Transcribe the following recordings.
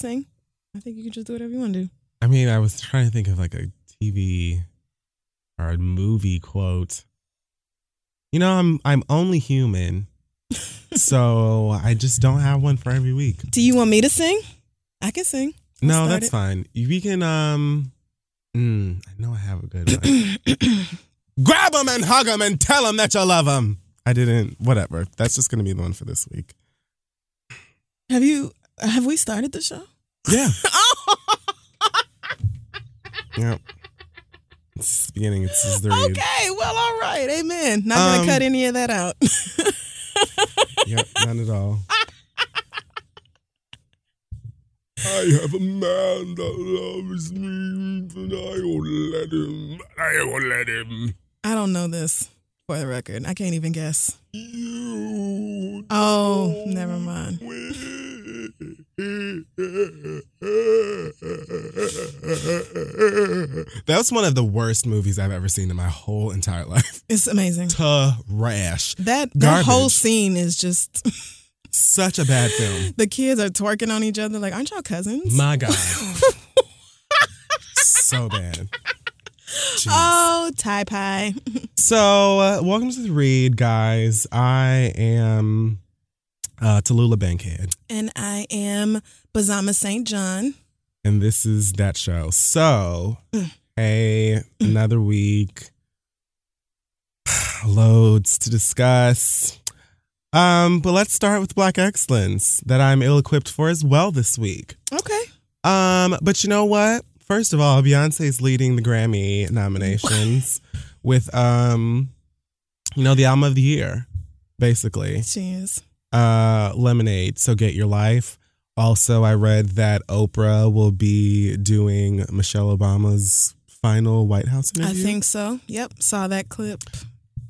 sing. I think you can just do whatever you want to do. I mean, I was trying to think of like a TV or a movie quote. You know, I'm only human, so I just don't have one for every week. Do you want me to sing? I can sing. No, that's fine. We can. I know I have a good one. Grab them and hug them and tell them that you love them. I didn't. Whatever. That's just gonna be the one for this week. Have we started the show? Yeah. Oh. Yep. It's the beginning. It's the read. Okay. Well, all right. Amen. Not gonna cut any of that out. Yep. None at all. I have a man that loves me, but I won't let him. I won't let him. I don't know this for the record. I can't even guess. You. Oh, never mind. That's one of the worst movies I've ever seen in my whole entire life. It's amazing. Trash. That whole scene is just. Such a bad film. The kids are twerking on each other like, aren't y'all cousins? My God. So bad. Jeez. Oh, tie pie. So, welcome to The Read, guys. I am Tallulah Bankhead. And I am Bazama St. John. And this is that show. So, hey, another week. Loads to discuss. But let's start with Black Excellence that I'm ill-equipped for as well this week. Okay. But you know what? First of all, Beyonce's leading the Grammy nominations with, the Album of the Year, basically. She is. Lemonade, So Get Your Life. Also, I read that Oprah will be doing Michelle Obama's final White House interview. I think so. Yep. Saw that clip.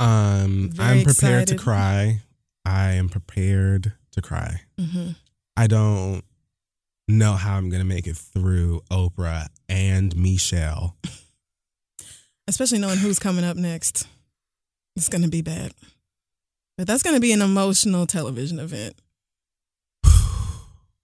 I'm prepared to cry. I am prepared to cry. Mm-hmm. I don't know how I'm going to make it through Oprah and Michelle. Especially knowing who's coming up next. It's going to be bad. But that's going to be an emotional television event.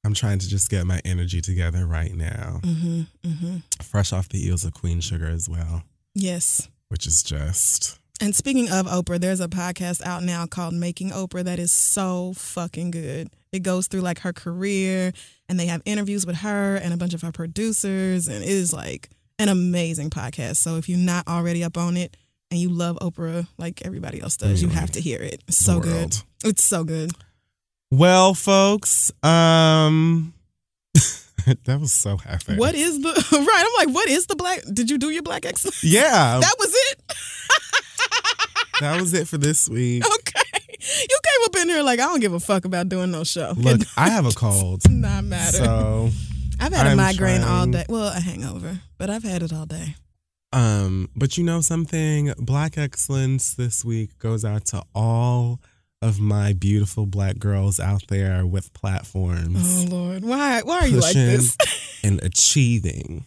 I'm trying to just get my energy together right now. Mm-hmm, mm-hmm. Fresh off the heels of Queen Sugar as well. Yes. Which is just... And speaking of Oprah, there's a podcast out now called Making Oprah that is so fucking good. It goes through like her career and they have interviews with her and a bunch of her producers. And it is like an amazing podcast. So if you're not already up on it and you love Oprah like everybody else does, you have to hear it. It's so good. It's so good. Well, folks, that was so half-assed. What is the... Right, I'm like, what is the black... Did you do your Black Excellence? Yeah. That was it? That was it for this week. Okay. You came up in here like, I don't give a fuck about doing no show. Look, I have a cold. It does not matter. So I've had a migraine all day. Well, a hangover, but I've had it all day. But you know something? Black Excellence this week goes out to all of my beautiful black girls out there with platforms. Oh, Lord. Why are you like this? And achieving.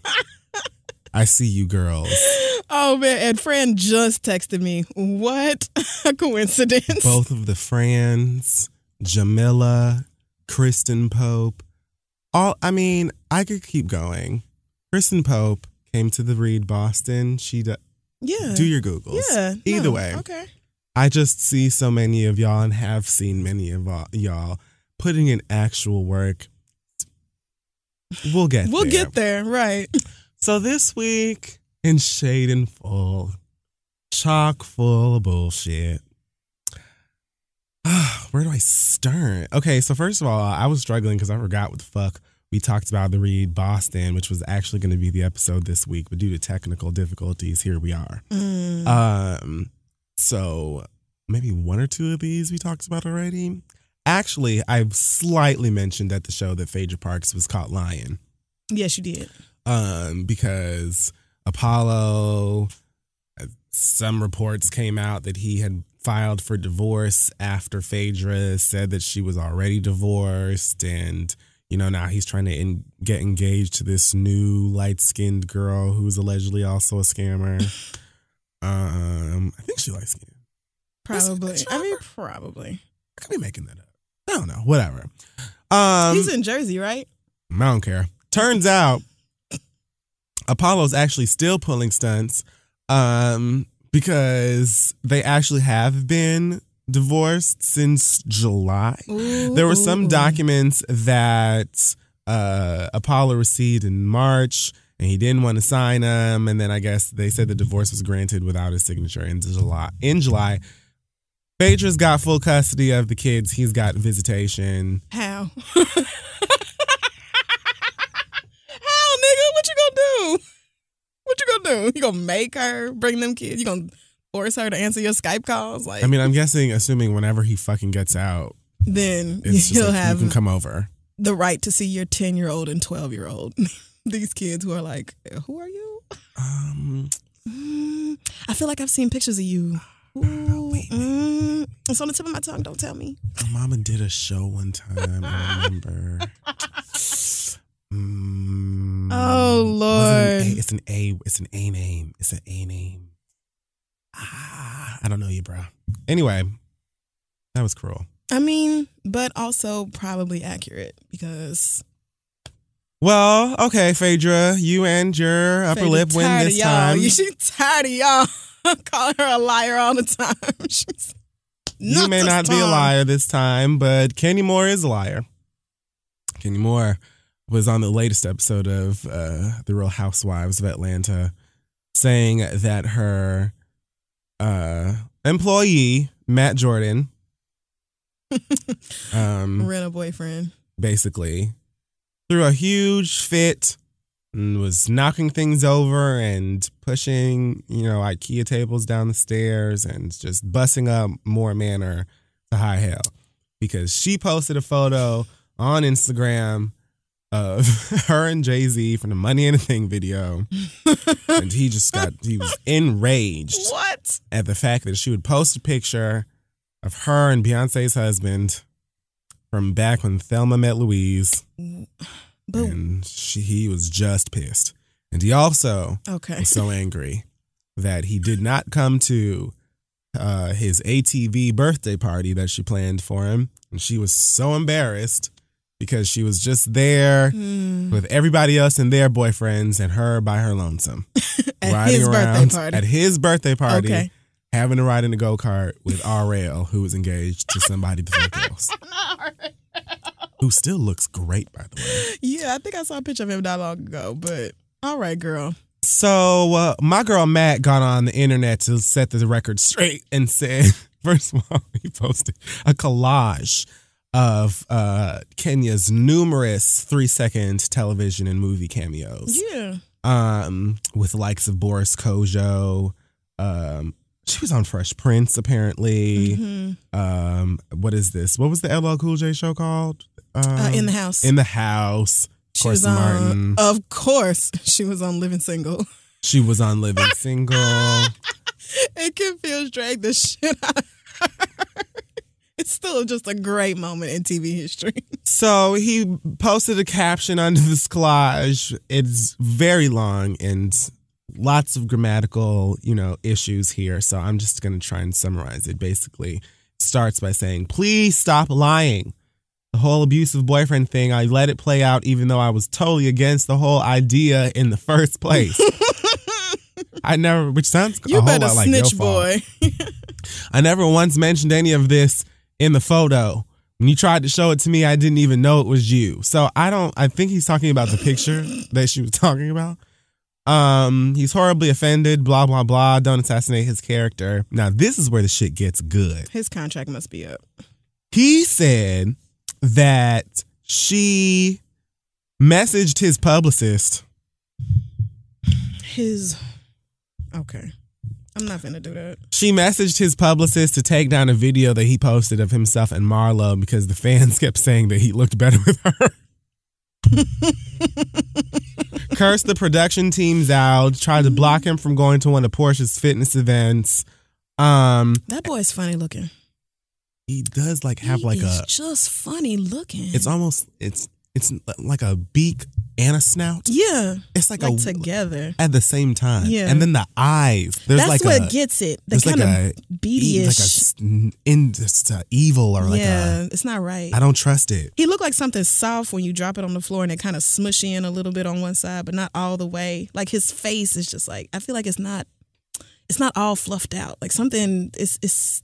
I see you girls. Oh, man. And Fran just texted me. What a coincidence. Both of the Frans, Jamila, Kristen Pope. I could keep going. Kristen Pope came to The Read Boston. She does. Yeah. Do your Googles. Yeah. Either way. Okay. I just see so many of y'all and have seen many of y'all putting in actual work. We'll get there. Right. So this week, in shade and full, chock full of bullshit. Where do I start? Okay, so first of all, I was struggling because I forgot what the fuck we talked about The Read Boston, which was actually going to be the episode this week, but due to technical difficulties, here we are. So maybe one or two of these we talked about already. Actually, I've slightly mentioned at the show that Phaedra Parks was caught lying. Yes, you did. Because Apollo, some reports came out that he had filed for divorce after Phaedra said that she was already divorced. And, now he's trying to get engaged to this new light-skinned girl who's allegedly also a scammer. I think she light-skinned. Probably. Probably. I could be making that up. I don't know. Whatever. He's in Jersey, right? I don't care. Turns out Apollo's actually still pulling stunts because they actually have been divorced since July. Ooh. There were some documents that Apollo received in March and he didn't want to sign them. And then I guess they said the divorce was granted without his signature in July. Phaedra's got full custody of the kids. He's got visitation. How? How, nigga? What you gonna do? What you gonna do? You gonna make her bring them kids? You gonna force her to answer your Skype calls? Like, I mean, I'm guessing, assuming whenever he fucking gets out, then he'll like, have you can come over. The right to see your 10-year-old and 12-year-old. These kids who are like, who are you? I feel like I've seen pictures of you. Ooh, it's on the tip of my tongue. Don't tell me. My mama did a show one time. I remember. Oh Lord! It's an A name. I don't know you, bro. Anyway, that was cruel. I mean, but also probably accurate because. Well, okay, Phaedra, you and your upper lip win this time. She's tired of y'all. I'm calling her a liar all the time. She's not you may not time. Be a liar this time, but Kenya Moore is a liar. Kenya Moore was on the latest episode of The Real Housewives of Atlanta saying that her employee, Matt Jordan, ran a boyfriend, basically threw a huge fit and was knocking things over and pushing, IKEA tables down the stairs and just busting up Moore Manor to high hell because she posted a photo on Instagram of her and Jay-Z from the Money and a Thing video. And he was enraged at the fact that she would post a picture of her and Beyonce's husband from back when Thelma Met Louise. Boom. And he was just pissed. And he also was so angry that he did not come to his ATV birthday party that she planned for him. And she was so embarrassed because she was just there with everybody else and their boyfriends and her by her lonesome. At his birthday party. Okay. Having to ride in a go-kart with R.L., who was engaged to somebody before else. Who still looks great, by the way. Yeah, I think I saw a picture of him not long ago, but all right, girl. So my girl Matt got on the internet to set the record straight and said, first of all, he posted a collage of Kenya's numerous 3-second television and movie cameos. Yeah. With the likes of Boris Kojo, she was on Fresh Prince, apparently. Mm-hmm. What is this? What was the LL Cool J show called? In the House. In the House. Martin. Of course, she was on Living Single. She was on Living Single. It confused Drake the shit out of her. It's still just a great moment in TV history. So he posted a caption under this collage. It's very long and lots of grammatical, issues here. So I'm just going to try and summarize it. Basically, starts by saying, please stop lying. The whole abusive boyfriend thing, I let it play out even though I was totally against the whole idea in the first place. Which sounds a whole lot like your fault. You better snitch, boy. I never once mentioned any of this in the photo. When you tried to show it to me, I didn't even know it was you. So I think he's talking about the picture that she was talking about. He's horribly offended, blah, blah, blah. Don't assassinate his character. Now, this is where the shit gets good. His contract must be up. He said that she messaged his publicist. Okay. I'm not gonna do that. She messaged his publicist to take down a video that he posted of himself and Marlo because the fans kept saying that he looked better with her. Cursed the production teams out, tried to block him from going to one of Portia's fitness events. That boy's funny looking. He does like have like a just funny looking. It's almost it's like a beak and a snout. Yeah. It's like together. At the same time. Yeah. And then the eyes. That's what gets it. The kind of beady-ish. Like evil or like yeah, it's not right. I don't trust it. It looked like something soft when you drop it on the floor and it kind of smush in a little bit on one side, but not all the way. Like his face is just like, I feel like it's not all fluffed out. Like something is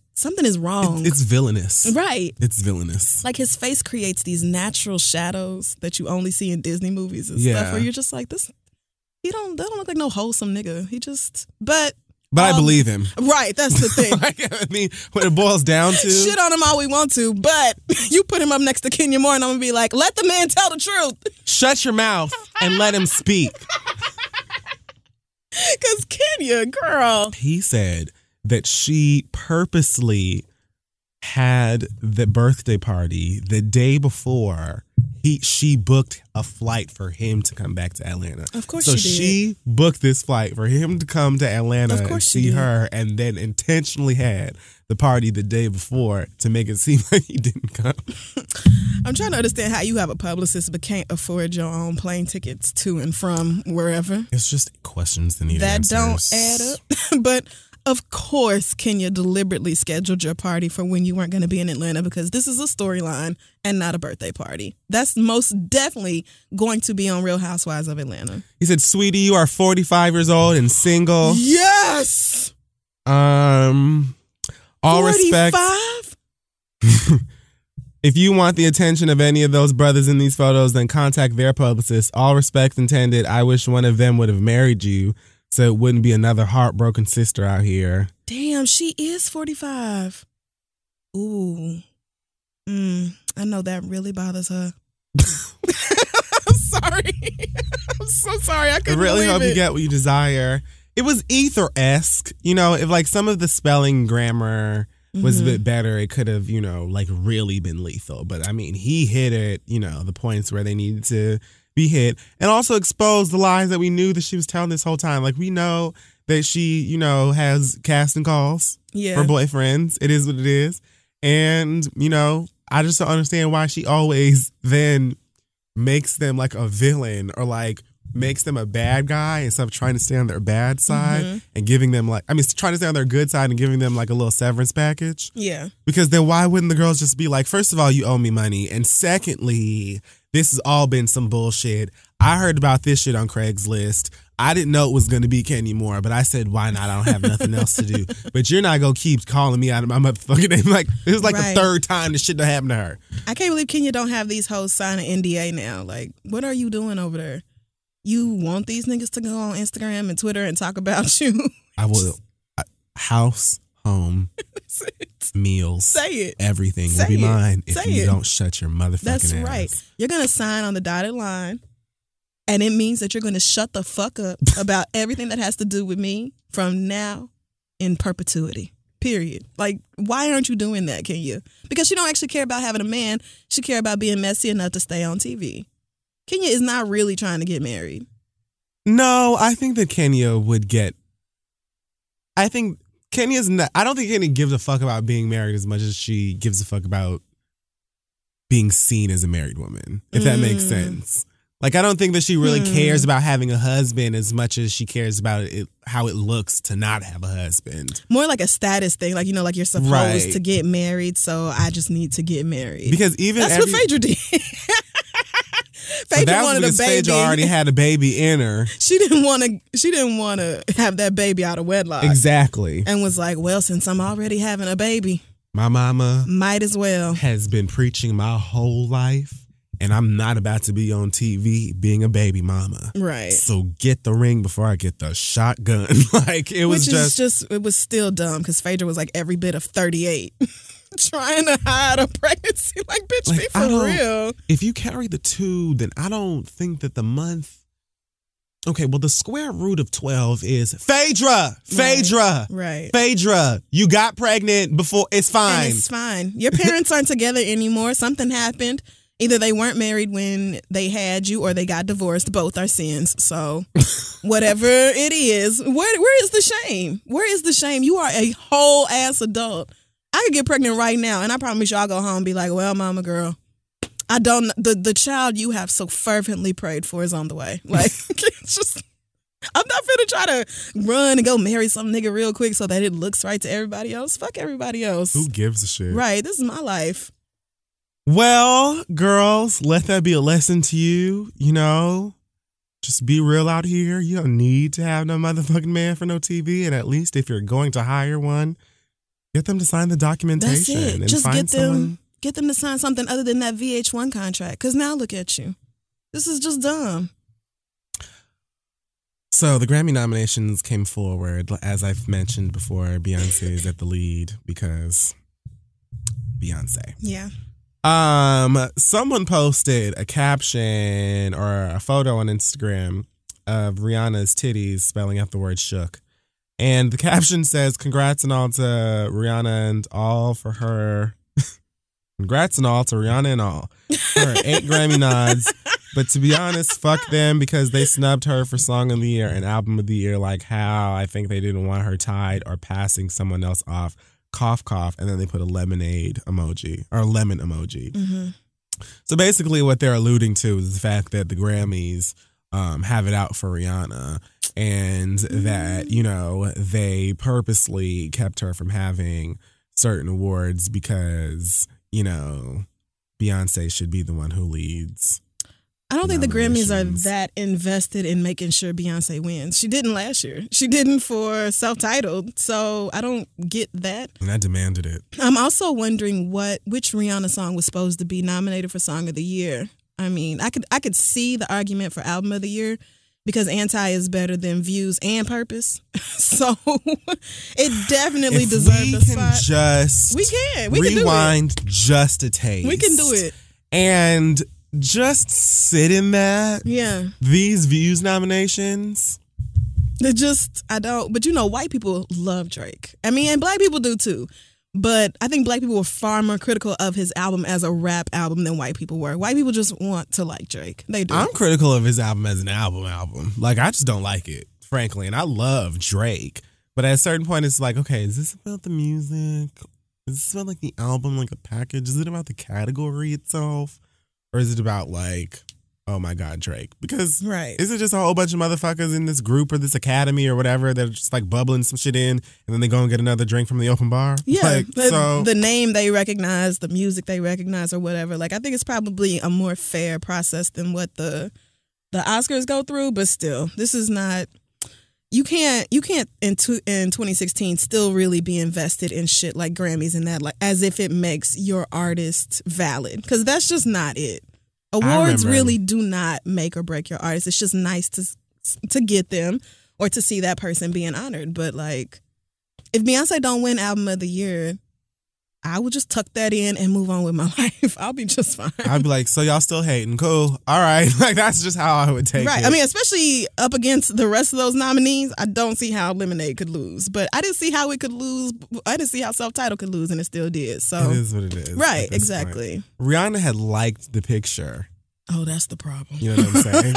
wrong. It's villainous. Right. It's villainous. Like his face creates these natural shadows that you only see in Disney movies and stuff where you're just like, this, they don't look like no wholesome nigga. But I believe him. Right. That's the thing. I mean, what it boils down to. Shit on him all we want to, but you put him up next to Kenya Moore and I'm going to be like, let the man tell the truth. Shut your mouth and let him speak. Because Kenya, girl. He said that she purposely had the birthday party the day before she booked a flight for him to come back to Atlanta. Of course she did. So she booked this flight for him to come to Atlanta and see her, and then intentionally had the party the day before to make it seem like he didn't come. I'm trying to understand how you have a publicist but can't afford your own plane tickets to and from wherever. It's just questions that need answers. That don't add up. But of course, Kenya deliberately scheduled your party for when you weren't going to be in Atlanta, because this is a storyline and not a birthday party. That's most definitely going to be on Real Housewives of Atlanta. He said, sweetie, you are 45 years old and single. Yes! All 45? Respect. If you want the attention of any of those brothers in these photos, then contact their publicist. All respect intended. I wish one of them would have married you, so it wouldn't be another heartbroken sister out here. Damn, she is 45. Ooh. I know that really bothers her. I'm sorry. I'm so sorry. I couldn't believe it. I really hope you get what you desire. It was ether-esque. You know, if like some of the spelling grammar was a bit better, it could have, you know, like really been lethal. But I mean, he hit it, you know, the points where they needed to be hit, and also expose the lies that we knew that she was telling this whole time. Like, we know that she, you know, has casting calls for boyfriends. It is what it is. And, you know, I just don't understand why she always then makes them like a villain or like makes them a bad guy instead of trying to stay on their bad side and giving them like, I mean, trying to stay on their good side and giving them like a little severance package. Yeah. Because then why wouldn't the girls just be like, first of all, you owe me money, and secondly, this has all been some bullshit. I heard about this shit on Craigslist. I didn't know it was going to be Kenya Moore, but I said, why not? I don't have nothing else to do. But you're not going to keep calling me out of my motherfucking name. Like, it was like the third time this shit done happened to her. I can't believe Kenya don't have these hoes sign an NDA now. Like, what are you doing over there? You want these niggas to go on Instagram and Twitter and talk about you? I will. House, home, meals, say it. Everything say will be it. Mine if say you it. Don't shut your motherfucking That's ass. Right. You're going to sign on the dotted line, and it means that you're going to shut the fuck up about everything that has to do with me from now in perpetuity. Period. Like, why aren't you doing that, Kenya? Because she don't actually care about having a man. She care about being messy enough to stay on TV. Kenya is not really trying to get married. No, I think that Kenya would get... I think... Kenya's not, I don't think Kenya gives a fuck about being married as much as she gives a fuck about being seen as a married woman, if that makes sense. Like, I don't think that she really cares about having a husband as much as she cares about it, how it looks to not have a husband. More like a status thing. Like, you know, like you're supposed to get married, so I just need to get married. Because even that's what Phaedra did. Phaedra wanted a baby. Phaedra already had a baby in her. She didn't want to have that baby out of wedlock. Exactly. And was like, well, since I'm already having a baby, my mama might as well has been preaching my whole life, and I'm not about to be on TV being a baby mama. Right. So get the ring before I get the shotgun. Like, it was it was still dumb, because Phaedra was like every bit of 38. Trying to hide a pregnancy. Like, bitch, like, be for real. If you carry the 2, then I don't think that the month... Okay, well, the square root of 12 is... Phaedra! Right. Phaedra, you got pregnant before... It's fine. And it's fine. Your parents aren't together anymore. Something happened. Either they weren't married when they had you or they got divorced. Both are sins. So, whatever it is, where is the shame? Where is the shame? You are a whole-ass adult. I could get pregnant right now, and I promise you I'll go home and be like, well, mama, girl, I don't, the child you have so fervently prayed for is on the way. Like, it's just, I'm not finna try to run and go marry some nigga real quick so that it looks right to everybody else. Fuck everybody else. Who gives a shit? Right. This is my life. Well, girls, let that be a lesson to you. You know, just be real out here. You don't need to have no motherfucking man for no TV. And at least if you're going to hire one, get them to sign the documentation. That's it. And just find get them to sign something other than that VH1 contract. Because now look at you. This is just dumb. So the Grammy nominations came forward. As I've mentioned before, Beyonce is at the lead because Beyonce. Yeah. Someone posted a caption or a photo on Instagram of Rihanna's titties spelling out the word shook. And the caption says, "Congrats and all to Rihanna and all for her." Congrats and all to Rihanna and all for her 8 Grammy nods. But to be honest, fuck them because they snubbed her for Song of the Year and Album of the Year. Like how I think they didn't want her tied or passing someone else off. Cough, cough. And then they put a lemonade emoji or a lemon emoji. Mm-hmm. So basically what they're alluding to is the fact that the Grammys have it out for Rihanna and that, you know, they purposely kept her from having certain awards because, you know, Beyonce should be the one who leads. I don't think the Grammys are that invested in making sure Beyonce wins. She didn't last year. She didn't for self-titled. So I don't get that. And I demanded it. I'm also wondering which Rihanna song was supposed to be nominated for Song of the Year. I mean, I could see the argument for Album of the Year because Anti is better than Views and Purpose. So it definitely deserved a spot. We can rewind just a taste. We can do it. And just sit in that. Yeah. These Views nominations. They just, but you know, white people love Drake. I mean, and black people do too. But I think black people were far more critical of his album as a rap album than white people were. White people just want to like Drake. They do. I'm critical of his album as an album. Like, I just don't like it, frankly. And I love Drake. But at a certain point, it's like, okay, is this about the music? Is this about, like, the album, like a package? Is it about the category itself? Or is it about, like, oh, my God, Drake? Because is it just a whole bunch of motherfuckers in this group or this academy or whatever that are just, like, bubbling some shit in and then they go and get another drink from the open bar? Yeah, like, the name they recognize, the music they recognize or whatever. Like, I think it's probably a more fair process than what the Oscars go through. But still, this is not... You can't in 2016 still really be invested in shit like Grammys and that, like, as if it makes your artist valid, because that's just not it. Awards really do not make or break your artist. It's just nice to get them or to see that person being honored. But like, if Beyonce don't win Album of the Year, I will just tuck that in and move on with my life. I'll be just fine. I'd be like, so y'all still hating? Cool. All right. Like, that's just how I would take it. I mean, especially up against the rest of those nominees, I don't see how Lemonade could lose. But I didn't see how it could lose. I didn't see how self-titled could lose, and it still did. So it is what it is. Right. Exactly. Point. Rihanna had liked the picture. Oh, that's the problem. You know what I'm saying?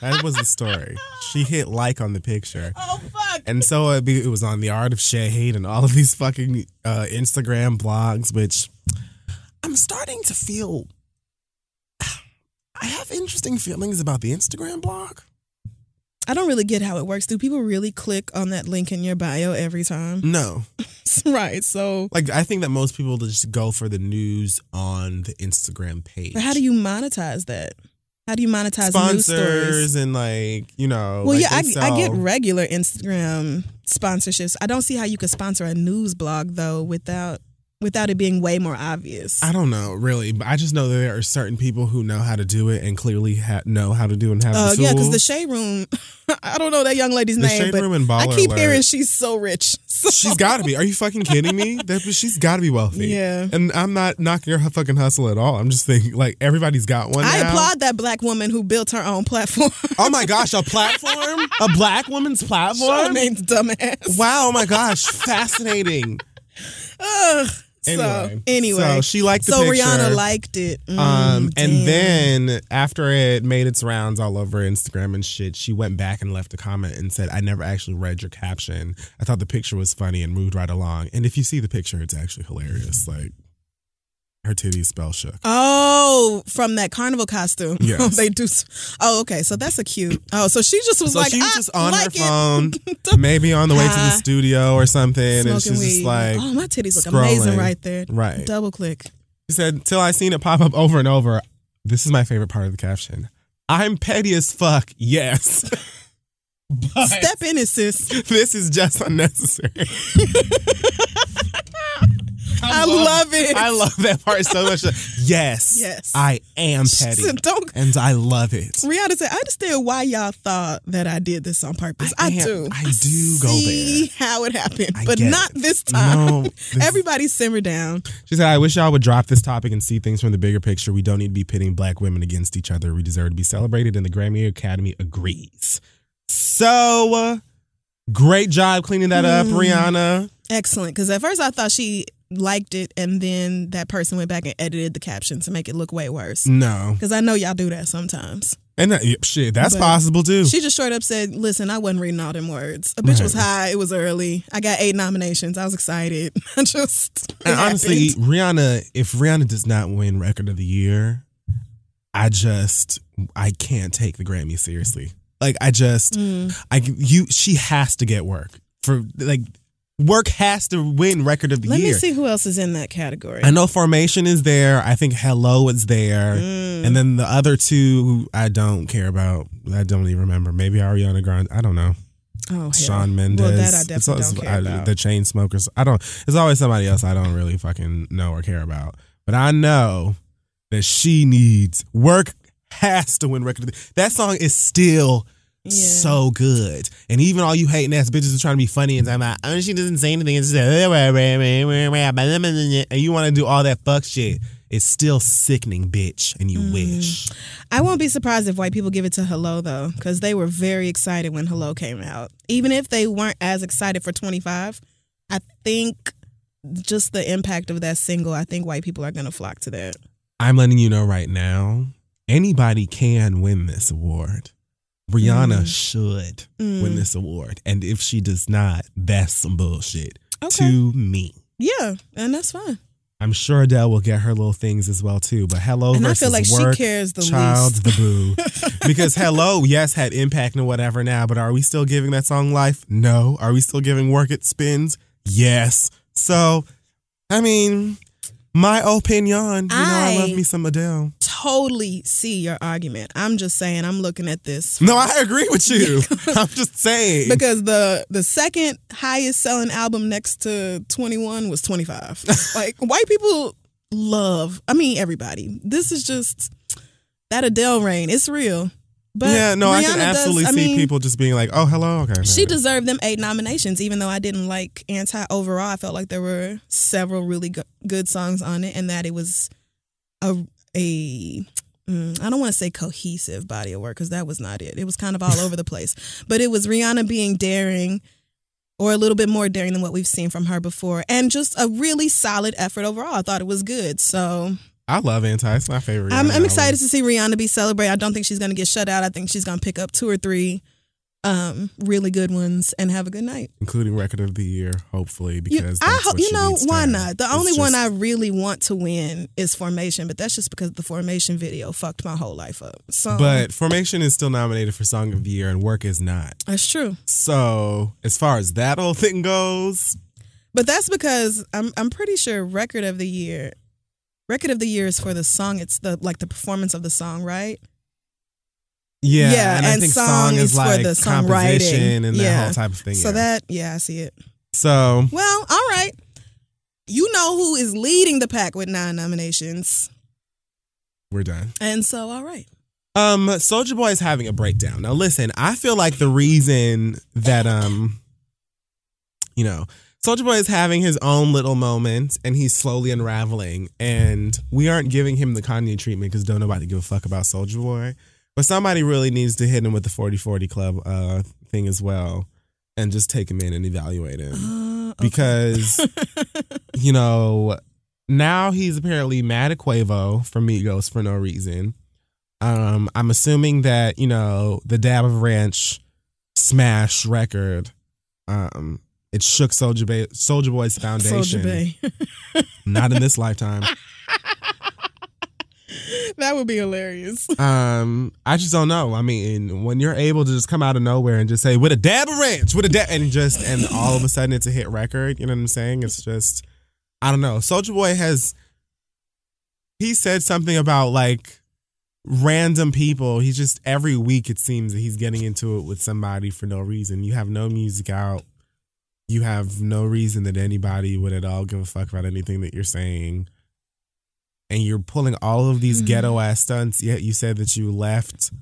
That was the story. She hit like on the picture. Oh, fuck. And so it was on The Art of Shade and all of these fucking Instagram blogs, which I'm starting to feel. I have interesting feelings about the Instagram blog. I don't really get how it works. Do people really click on that link in your bio every time? No. Right. So, like, I think that most people just go for the news on the Instagram page. But how do you monetize that? How do you monetize sponsors news stories? And, like, you know. Well, like, I get regular Instagram sponsorships. I don't see how you could sponsor a news blog, though, without it being way more obvious. I don't know, really. But I just know that there are certain people who know how to do it and clearly know how to do and have the tools. Yeah, because the Shade Room, I don't know that young lady's name, Shade but Room and Baller I keep alert. Hearing she's so rich. So. She's got to be. Are you fucking kidding me? She's got to be wealthy. Yeah. And I'm not knocking her fucking hustle at all. I'm just thinking, like, everybody's got one now. I applaud that black woman who built her own platform. Oh, my gosh, a platform? A black woman's platform? Sure, name's dumbass. Wow, oh, my gosh. Fascinating. Ugh. Anyway. So she liked the picture. Rihanna liked it. And then after it made its rounds all over Instagram and shit, she went back and left a comment and said, "I never actually read your caption. I thought the picture was funny and moved right along." And if you see the picture, it's actually hilarious. Like, Her titties spell shook. Oh, from that carnival costume. Yes. They do. Oh, okay. So that's a cute. Oh, so she just was like, she was just on her phone, maybe on the way to the studio or something. And she's just like, oh, my titties look amazing right there. Right. Double click. She said, till I seen it pop up over and over. This is my favorite part of the caption. I'm petty as fuck. Yes. But step in it, sis. This is just unnecessary. I love it. I love that part so much. Yes. Yes. I am petty. And I love it. Rihanna said, I understand why y'all thought that I did this on purpose. I do. I see how it happened. But not this time. No, everybody simmer down. She said, I wish y'all would drop this topic and see things from the bigger picture. We don't need to be pitting black women against each other. We deserve to be celebrated, and the Grammy Academy agrees. So, great job cleaning that up, Rihanna. Excellent. Because at first I thought she liked it, and then that person went back and edited the caption to make it look way worse. No. Because I know y'all do that sometimes. And that, shit, that's possible too. She just straight up said, listen, I wasn't reading all them words. A bitch was high. It was early. I got 8 nominations. I was excited. Honestly, Rihanna, if Rihanna does not win Record of the Year, I can't take the Grammy seriously. Like, she has to get work. For, like, work has to win Record of the Year. Let me see who else is in that category. I know Formation is there. I think Hello is there. And then the other two, I don't care about. I don't even remember. Maybe Ariana Grande. I don't know. Oh, Shawn Mendes. Well, that I definitely don't care about. The Chainsmokers. There's always somebody else I don't really fucking know or care about. But I know that she needs work. Has to win Record of the Year. That song is still so good. And even all you hating ass bitches are trying to be funny and talking about, oh, she doesn't say anything. It's just and you want to do all that fuck shit. It's still sickening, bitch, and you wish. I won't be surprised if white people give it to Hello, though, because they were very excited when Hello came out. Even if they weren't as excited for 25, I think just the impact of that single, I think white people are going to flock to that. I'm letting you know right now. Anybody can win this award. Rihanna should win this award. And if she does not, that's some bullshit to me. Yeah, and that's fine. I'm sure Adele will get her little things as well, too. But Hello and versus I feel like work, she cares the child, least. The boo. Because Hello, yes, had impact and whatever now, but are we still giving that song life? No. Are we still giving work it spins? Yes. So, I mean, my opinion, I love me some Adele. Totally see your argument. I'm just saying, I'm looking at this. No, I agree with you. I'm just saying. Because the second highest selling album next to 21 was 25. Like, white people everybody. This is just, that Adele reign, it's real. But yeah, no, Rihanna I can absolutely see people just being like, oh, hello, okay. She deserved them 8 nominations, even though I didn't like Anti overall. I felt like there were several really good songs on it, and that it was I don't want to say cohesive body of work because that was not it. It was kind of all over the place. But it was Rihanna being daring or a little bit more daring than what we've seen from her before. And just a really solid effort overall. I thought it was good. So I love Anti. It's my favorite. I'm excited to see Rihanna be celebrated. I don't think she's going to get shut out. I think she's going to pick up 2 or 3 really good ones and have a good night, including Record of the Year, hopefully. Because why not? The only one I really want to win is Formation, but that's just because the Formation video fucked my whole life up. So, but Formation is still nominated for Song of the Year, and Work is not. That's true. So as far as that whole thing goes, but that's because I'm pretty sure Record of the Year is for the song. It's the performance of the song, right? Yeah, yeah, and I think song is like for the composition and that whole type of thing. So I see it. So, well, all right. You know who is leading the pack with 9 nominations. We're done. And so, all right. Soulja Boy is having a breakdown. Now, listen, I feel like the reason that, Soulja Boy is having his own little moment, and he's slowly unraveling, and we aren't giving him the Kanye treatment because don't nobody give a fuck about Soulja Boy. But somebody really needs to hit him with the 40-40 club thing as well and just take him in and evaluate him. Okay. Because, now he's apparently mad at Quavo from Migos for no reason. I'm assuming that, the Dab of Ranch smash record, it shook Soulja Boy's foundation. Soulja Bay. Not in this lifetime. That would be hilarious. I just don't know. I mean, when you're able to just come out of nowhere and just say, with a dab of ranch, with a dab, and all of a sudden it's a hit record. You know what I'm saying? It's just, I don't know. Soulja Boy he said something about like random people. He's just, every week it seems that he's getting into it with somebody for no reason. You have no music out. You have no reason that anybody would at all give a fuck about anything that you're saying. And you're pulling all of these ghetto-ass stunts, yet you said that you left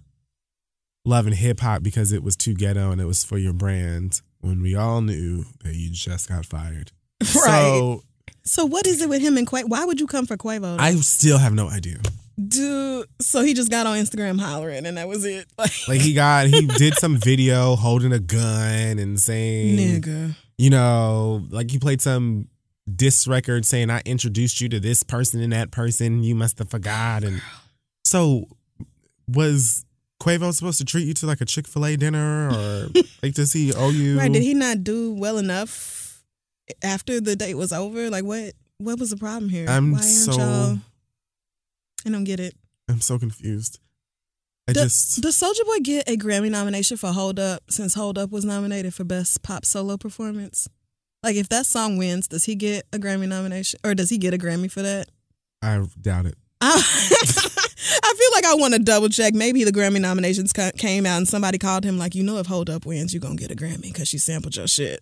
Love and Hip Hop because it was too ghetto and it was for your brand, when we all knew that you just got fired. Right. So what is it with him and Quavo? Why would you come for Quavo? I still have no idea. Dude, so he just got on Instagram hollering and that was it. Like he did some video holding a gun and saying, nigga. You know, like he played some diss record saying, I introduced you to this person and that person, you must have forgot. And so was Quavo supposed to treat you to like a Chick-fil-A dinner, or like, does he owe you? Right, did he not do well enough after the date was over? Like what was the problem here? I don't get it. I'm so confused. Does Soulja Boy get a Grammy nomination for Hold Up, since Hold Up was nominated for Best Pop Solo Performance? Like, if that song wins, does he get a Grammy nomination? Or does he get a Grammy for that? I doubt it. I feel like I want to double check. Maybe the Grammy nominations came out and somebody called him like, you know, if Hold Up wins, you're going to get a Grammy because she sampled your shit.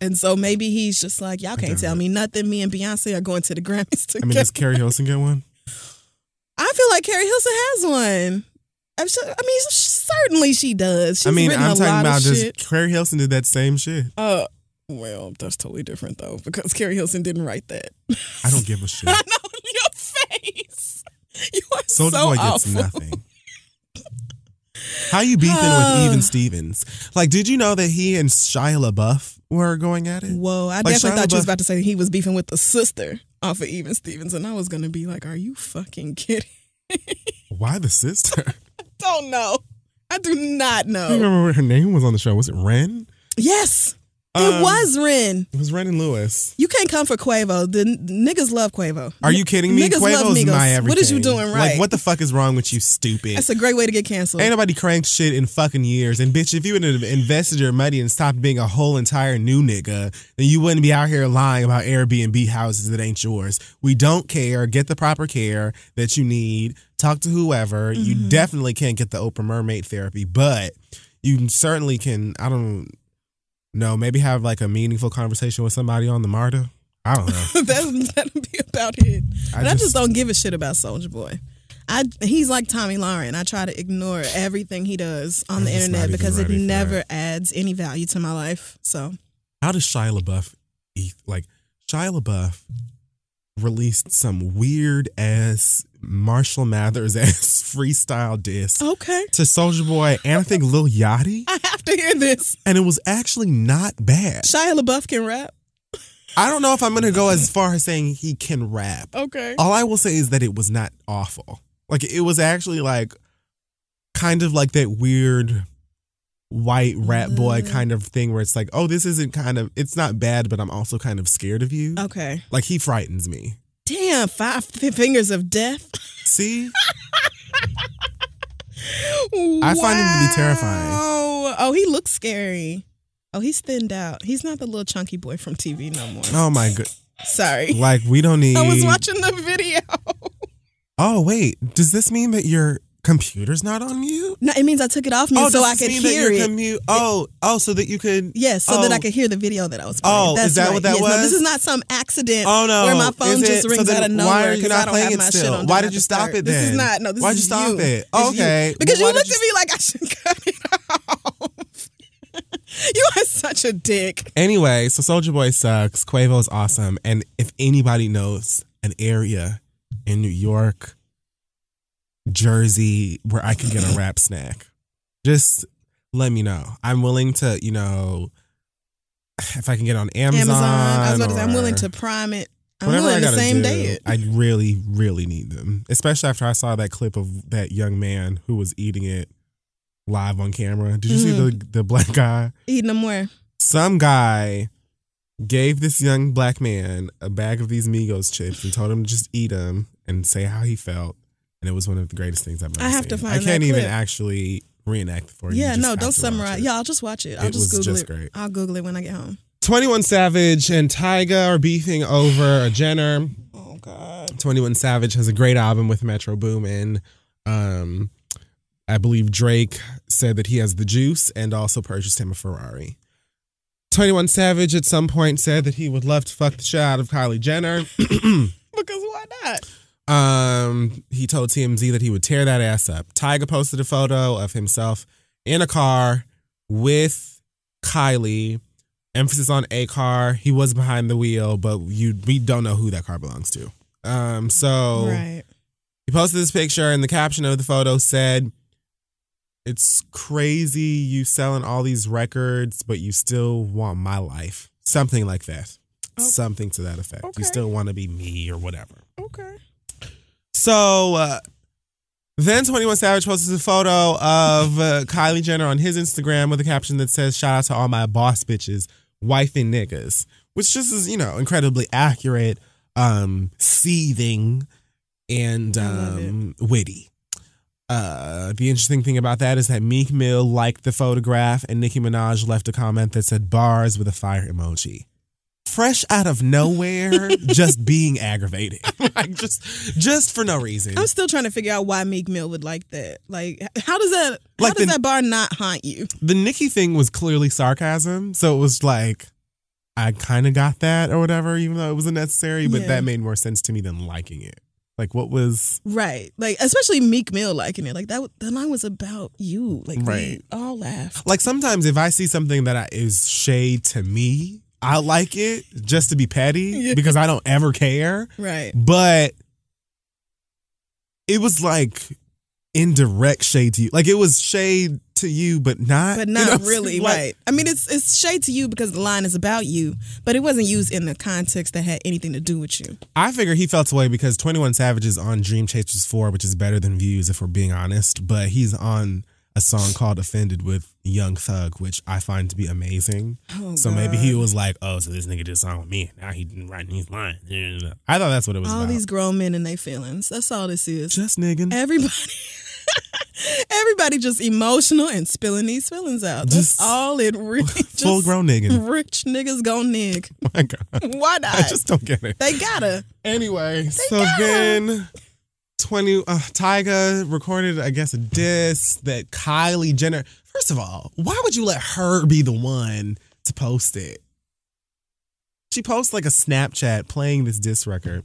And so maybe he's just like, y'all can't tell me nothing. Me and Beyonce are going to the Grammys together. I mean, does Carrie Hilson get one? I feel like Carrie Hilson has one. Certainly she does. I'm talking about just Carrie Hilson did that same shit. Well, that's totally different, though, because Carrie Hilson didn't write that. I don't give a shit. I know, your face. You are so awful. Soulja Boy gets nothing. How you beefing with Even Stevens? Like, did you know that he and Shia LaBeouf were going at it? Whoa, I definitely thought you was about to say that he was beefing with the sister off of Even Stevens, and I was going to be like, are you fucking kidding? Why the sister? I don't know. I do not know. I remember her name was on the show. Was it Ren? Yes. It was Ren. It was Ren and Lewis. You can't come for Quavo. The niggas love Quavo. Are you kidding me? Niggas Quavo's love my everything. What is you doing right? Like, what the fuck is wrong with you, stupid? That's a great way to get canceled. Ain't nobody cranked shit in fucking years. And bitch, if you would have invested your money and stopped being a whole entire new nigga, then you wouldn't be out here lying about Airbnb houses that ain't yours. We don't care. Get the proper care that you need. Talk to whoever. Mm-hmm. You definitely can't get the Oprah mermaid therapy, but you certainly can, maybe have like a meaningful conversation with somebody on the MARTA. I don't know. That'll be about it. I just don't give a shit about Soulja Boy. He's like Tommy Lauren. I try to ignore everything he does on the internet because it never adds any value to my life. So how does Shia LaBeouf Shia LaBeouf released some weird ass Marshall Mathers ass freestyle diss to Soulja Boy and I think Lil Yachty. I have to hear this. And it was actually not bad. Shia LaBeouf can rap. I don't know if I'm going to go as far as saying he can rap. Okay. All I will say is that it was not awful. Like, it was actually like kind of like that weird white rat boy kind of thing where it's like, oh, this isn't it's not bad, but I'm also kind of scared of you. Okay. Like, he frightens me. Damn, Five Fingers of Death. See? I find him to be terrifying. Oh, he looks scary. Oh, he's thinned out. He's not the little chunky boy from TV no more. Oh, my God. Sorry. Like, we don't need... I was watching the video. Oh, wait. Does this mean that your computer's not on mute? No, it means I took it off mute so I could hear it. So that you could... Yes, so that I could hear the video that I was playing. Oh, is that what that was? No, this is not some accident where my phone just rings out of nowhere because I don't have my shit on. Why did you stop it then? This is not... No, this is you. Why'd you stop it? Okay. Because you looked at me like I should cut it off. You are such a dick. Anyway, so Soulja Boy sucks. Quavo's awesome. And if anybody knows an area in New York, Jersey, where I can get a rap snack, just let me know. I'm willing to, if I can get on Amazon. I was about to say, I'm willing to prime it. I'm willing the same day it. I really, really need them. Especially after I saw that clip of that young man who was eating it live on camera. Did you see the black guy? Eating them where? Some guy gave this young black man a bag of these Migos chips and told him to just eat them and say how he felt. and it was one of the greatest things I've ever seen. I have to find that clip. I can't even actually reenact it for you. Yeah, no, don't summarize. Yeah, I'll just watch it. I'll just Google it. It was just great. I'll Google it when I get home. 21 Savage and Tyga are beefing over a Jenner. Oh, God. 21 Savage has a great album with Metro Boomin. I believe Drake said that he has the juice and also purchased him a Ferrari. 21 Savage at some point said that he would love to fuck the shit out of Kylie Jenner. Because why not? He told TMZ that he would tear that ass up. Tyga posted a photo of himself in a car with Kylie. Emphasis on a car. He was behind the wheel, but we don't know who that car belongs to. Right. He posted this picture, and the caption of the photo said, "It's crazy you selling all these records, but you still want my life." Something like that. Okay. Something to that effect. Okay. You still want to be me or whatever. Okay. So then 21 Savage posts a photo of Kylie Jenner on his Instagram with a caption that says, "Shout out to all my boss bitches, wife and niggas," which just is, incredibly accurate, seething, and witty. The interesting thing about that is that Meek Mill liked the photograph, and Nicki Minaj left a comment that said "bars" with a fire emoji. Fresh out of nowhere, just being aggravated, just for no reason. I'm still trying to figure out why Meek Mill would like that. How does that bar not haunt you? The Nicki thing was clearly sarcasm, so it was like, I kind of got that or whatever, even though it was unnecessary. But that made more sense to me than liking it. What was right? Especially Meek Mill liking it. The line was about you. Right. We all laughed. Sometimes if I see something that is shade to me, I like it just to be petty because I don't ever care. Right. But it was indirect shade to you. It was shade to you, but not really. Right. I mean, it's shade to you because the line is about you, but it wasn't used in the context that had anything to do with you. I figure he felt away because 21 Savage is on Dream Chasers 4, which is better than Views if we're being honest, but he's on a song called "Offended" with Young Thug, which I find to be amazing. Oh, so God. Maybe he was like, "Oh, so this nigga did a song with me. Now he's writing his line." I thought that's what it was all about. All these grown men and their feelings. That's all this is. Just nigga. Everybody just emotional and spilling these feelings out. That's all it really. Full grown niggas. Rich niggas gon' nig. Oh my God. Why not? I just don't get it. They gotta. Anyway, then Tyga recorded, I guess, a diss that Kylie Jenner. First of all, why would you let her be the one to post it? She posts a Snapchat playing this diss record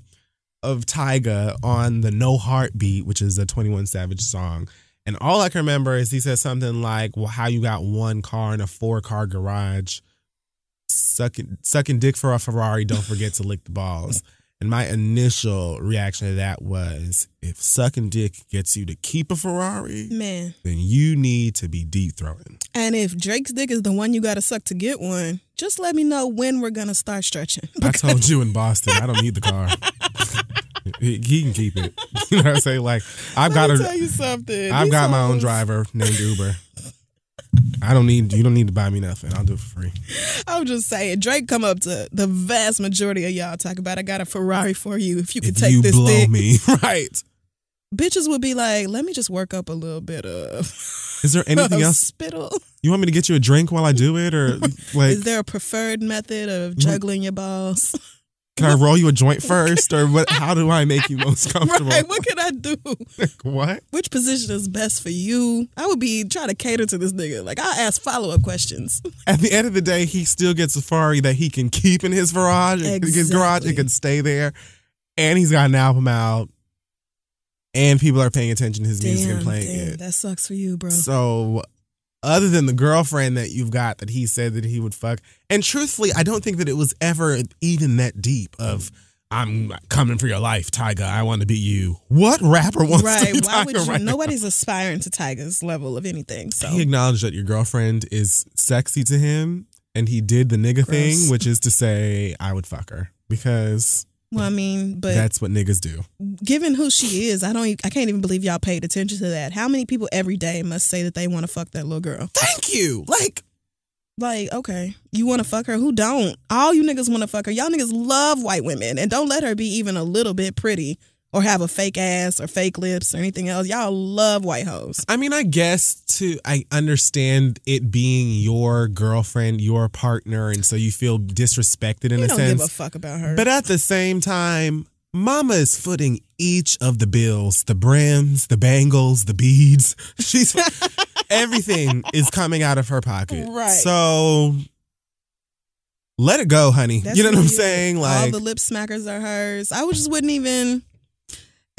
of Tyga on the "No Heart" beat, which is a 21 Savage song. And all I can remember is he says something like, "Well, how you got one car in a 4-car garage, sucking dick for a Ferrari, don't forget to lick the balls." And my initial reaction to that was, if sucking dick gets you to keep a Ferrari, man, then you need to be deep throwing. And if Drake's dick is the one you got to suck to get one, just let me know when we're going to start stretching. I told you in Boston, I don't need the car. He can keep it. You know what I'm saying? Let me tell you something. I've got my own driver named Uber. You don't need to buy me nothing. I'll do it for free. I'm just saying, Drake come up to the vast majority of y'all talk about, "I got a Ferrari for you if you could take this thing. If you blow me." Right. Bitches would be like, "Let me just work up a little bit of." Is there anything else? Spittle. You want me to get you a drink while I do it, or is there a preferred method of juggling your balls? Can I roll you a joint first, or what? How do I make you most comfortable? Right, what can I do? What? Which position is best for you? I would be trying to cater to this nigga. I'll ask follow-up questions. At the end of the day, he still gets a Ferrari that he can keep in his garage. Exactly. His garage, it can stay there. And he's got an album out. And people are paying attention to his music and playing it. That sucks for you, bro. So, other than the girlfriend that you've got that he said that he would fuck. And truthfully, I don't think that it was ever even that deep of, "I'm coming for your life, Tyga. I want to be you." What rapper wants to be Tyga? Why would you? Right, nobody's aspiring to Tyga's level of anything. So he acknowledged that your girlfriend is sexy to him, and he did the nigga thing, which is to say, "I would fuck her." Because... Well, I mean, but that's what niggas do. Given who she is, I can't even believe y'all paid attention to that. How many people every day must say that they want to fuck that little girl? Thank you. Okay, you want to fuck her? Who don't? All you niggas want to fuck her. Y'all niggas love white women, and don't let her be even a little bit pretty. or have a fake ass or fake lips or anything else. Y'all love white hoes. I mean, I guess I understand it being your girlfriend, your partner, and so you feel disrespected in a sense. You don't give a fuck about her. But at the same time, Mama is footing each of the bills, the brims, the bangles, the beads. She's everything is coming out of her pocket. Right. So let it go, honey. That's, you know what I'm saying? Like, all the lip smackers are hers. I just wouldn't even,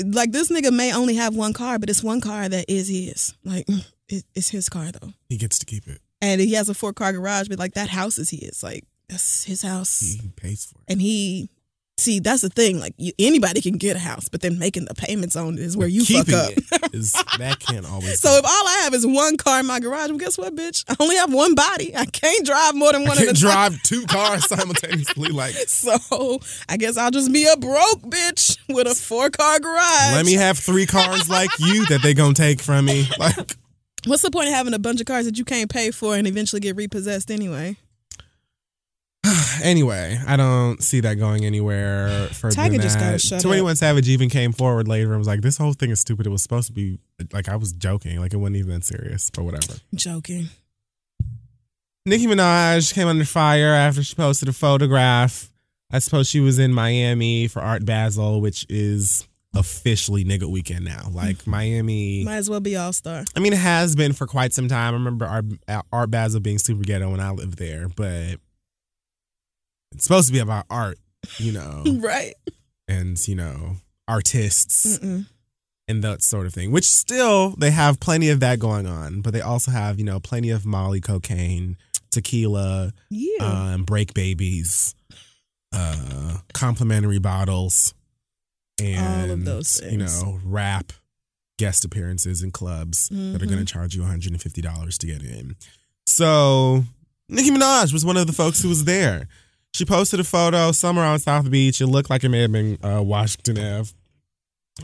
like, this nigga may only have one car, but it's one car that is his. Like, it's his car though. He gets to keep it. And he has a 4-car garage, but like, that house is his. Like, that's his house. He pays for it. And see, that's the thing. Like, anybody can get a house, but then making the payments on it is where you fuck up. That can't always. So if all I have is one car in my garage, well, guess what, bitch? I only have one body. I can't drive more than one. I can't drive 2 cars simultaneously. Like, so I guess I'll just be a broke bitch with a 4-car garage. Let me have 3 cars like you that they gonna take from me. Like, what's the point of having a bunch of cars that you can't pay for and eventually get repossessed anyway? Anyway, I don't see that going anywhere further Tyga than just that. Gotta shut 21 up. Savage even came forward later and was like, this whole thing is stupid. It was supposed to be, like, I was joking. Like, it wasn't even that serious, but whatever. Joking. Nicki Minaj came under fire after she posted a photograph. I suppose she was in Miami for Art Basel, which is officially nigga weekend now. Like, Miami might as well be all-star. I mean, it has been for quite some time. I remember Art Basel being super ghetto when I lived there, but it's supposed to be about art, you know. Right. And, you know, artists. Mm-mm. And that sort of thing. Which still, they have plenty of that going on. But they also have, you know, plenty of Molly, cocaine, tequila, break babies, complimentary bottles. And, all of those things. You know, rap, guest appearances in clubs that are going to charge you $150 to get in. So, Nicki Minaj was one of the folks who was there. She posted a photo somewhere on South Beach. It looked like it may have been Washington Ave,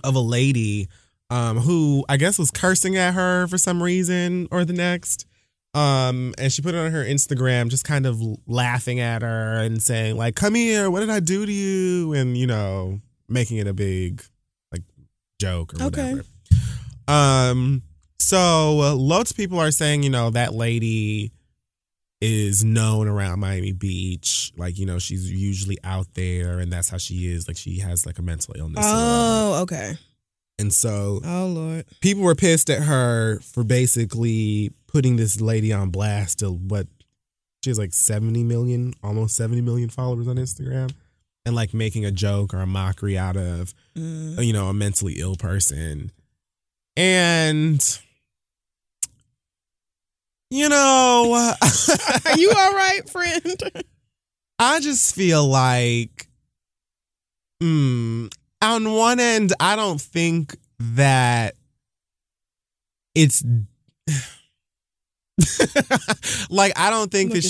of a lady who I guess was cursing at her for some reason or the next. And she put it on her Instagram, just kind of laughing at her and saying, like, come here, what did I do to you? And, you know, making it a big, like, joke or whatever. So lots of people are saying, you know, that lady is known around Miami Beach. Like, you know, she's usually out there and that's how she is. Like, she has like a mental illness. Oh, okay. And so, oh Lord, people were pissed at her for basically putting this lady on blast to what she has like 70 million, almost 70 million followers on Instagram, and like making a joke or a mockery out of, you know, a mentally ill person. And, you know, are you all right, friend? I just feel like, on one end, I don't think that it's like, I don't think that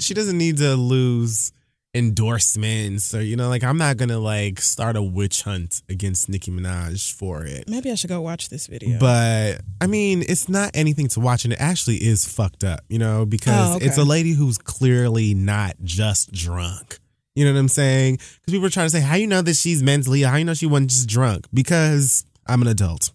she doesn't need to lose endorsements, or, you know, like, I'm not gonna like start a witch hunt against Nicki Minaj for it. Maybe I should go watch this video. But I mean, it's not anything to watch, and it actually is fucked up, you know, because it's a lady who's clearly not just drunk. You know what I'm saying? Because people are trying to say, how you know that she's mentally, how you know she wasn't just drunk? Because I'm an adult.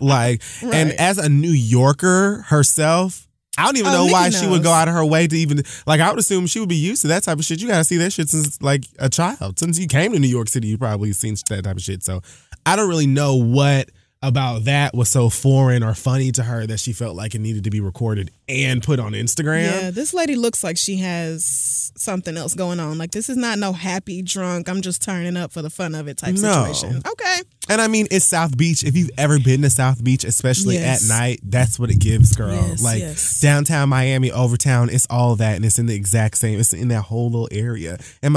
Like, right. And as a New Yorker herself, I don't even know why she would go out of her way to even, like, I would assume she would be used to that type of shit. You got to see that shit since, like, a child. Since you came to New York City, you probably seen that type of shit. So I don't really know what about that was so foreign or funny to her that she felt like it needed to be recorded and put on Instagram. Yeah, this lady looks like she has something else going on. Like, this is not no happy, drunk, I'm just turning up for the fun of it type situation. Okay. And I mean, it's South Beach. If you've ever been to South Beach, especially at night, that's what it gives, girl. Yes, like, downtown Miami, Overtown, it's all that. And it's in the exact same, it's in that whole little area. And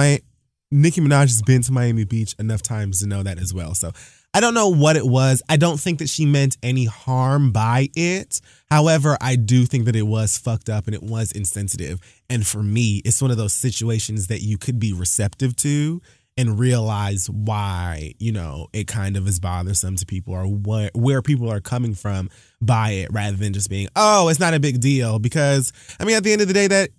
Nicki Minaj has been to Miami Beach enough times to know that as well. So I don't know what it was. I don't think that she meant any harm by it. However, I do think that it was fucked up and it was insensitive. And for me, it's one of those situations that you could be receptive to and realize why, you know, it kind of is bothersome to people, or where people are coming from by it, rather than just being, oh, it's not a big deal. Because, I mean, at the end of the day, that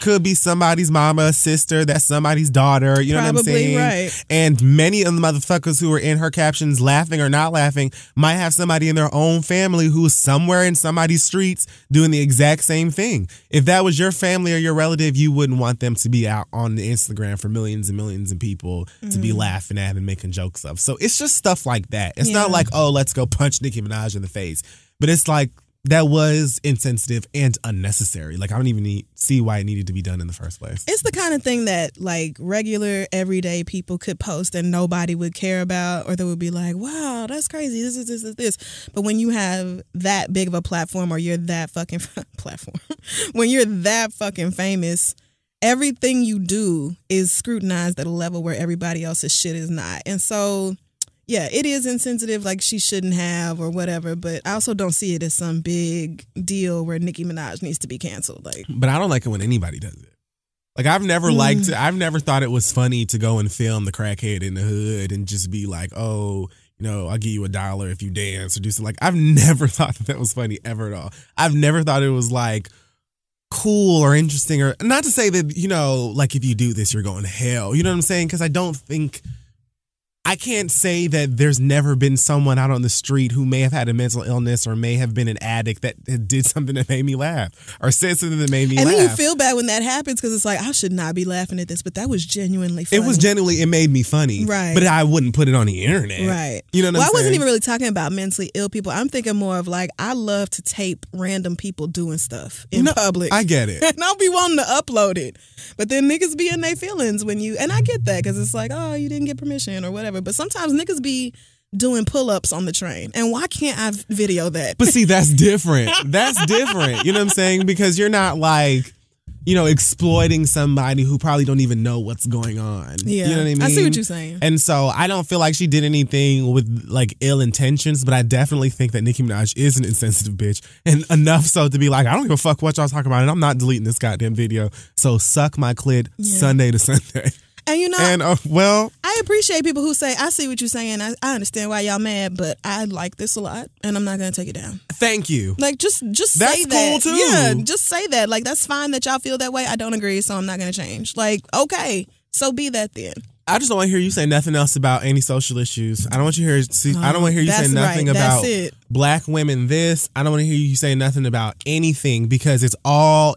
could be somebody's mama, sister, that's somebody's daughter, you know probably, what I'm saying? Right. And many of the motherfuckers who are in her captions laughing or not laughing might have somebody in their own family who's somewhere in somebody's streets doing the exact same thing. If that was your family or your relative, you wouldn't want them to be out on the Instagram for millions and millions of people to be laughing at and making jokes of. So it's just stuff like that. It's not like, oh, let's go punch Nicki Minaj in the face. But it's like, that was insensitive and unnecessary. Like, I don't even see why it needed to be done in the first place. It's the kind of thing that, like, regular, everyday people could post and nobody would care about, or they would be like, wow, that's crazy. This. But when you have that big of a platform, or you're that fucking when you're that fucking famous, everything you do is scrutinized at a level where everybody else's shit is not. And so... yeah, it is insensitive, like she shouldn't have or whatever, but I also don't see it as some big deal where Nicki Minaj needs to be canceled. Like, but I don't like it when anybody does it. Like, I've never liked it. I've never thought it was funny to go and film the crackhead in the hood and just be like, oh, you know, I'll give you $1 if you dance or do something. Like, I've never thought that was funny ever at all. I've never thought it was like cool or interesting, or not to say that, you know, like if you do this, you're going to hell. You know what I'm saying? Because I don't think... I can't say that there's never been someone out on the street who may have had a mental illness or may have been an addict that did something that made me laugh or said something that made me laugh. And then you feel bad when that happens because it's like, I should not be laughing at this, but that was genuinely funny. It made me funny. Right. But I wouldn't put it on the internet. Right. You know what I'm saying? I wasn't even really talking about mentally ill people. I'm thinking more of like, I love to tape random people doing stuff in public. I get it. And I'll be wanting to upload it. But then niggas be in their feelings when you, and I get that because it's like, oh, you didn't get permission or whatever. But sometimes niggas be doing pull-ups on the train. And why can't I video that? But see, that's different. That's different. You know what I'm saying? Because you're not like, you know, exploiting somebody who probably don't even know what's going on. Yeah. You know what I mean? I see what you're saying. And so I don't feel like she did anything with like ill intentions, but I definitely think that Nicki Minaj is an insensitive bitch. And enough so to be like, I don't give a fuck what y'all talking about, and I'm not deleting this goddamn video. So suck my clit Sunday to Sunday. And you know, I appreciate people who say, I see what you're saying. I understand why y'all mad, but I like this a lot and I'm not going to take it down. Thank you. Like, just that's say that. That's cool too. Yeah, just say that. Like, that's fine that y'all feel that way. I don't agree, so I'm not going to change. Like, okay, so be that then. I just don't want to hear you say nothing else about anti-social issues. I don't want you to hear. I don't want to hear you say nothing about black women. This. I don't want to hear you say nothing about anything because it's all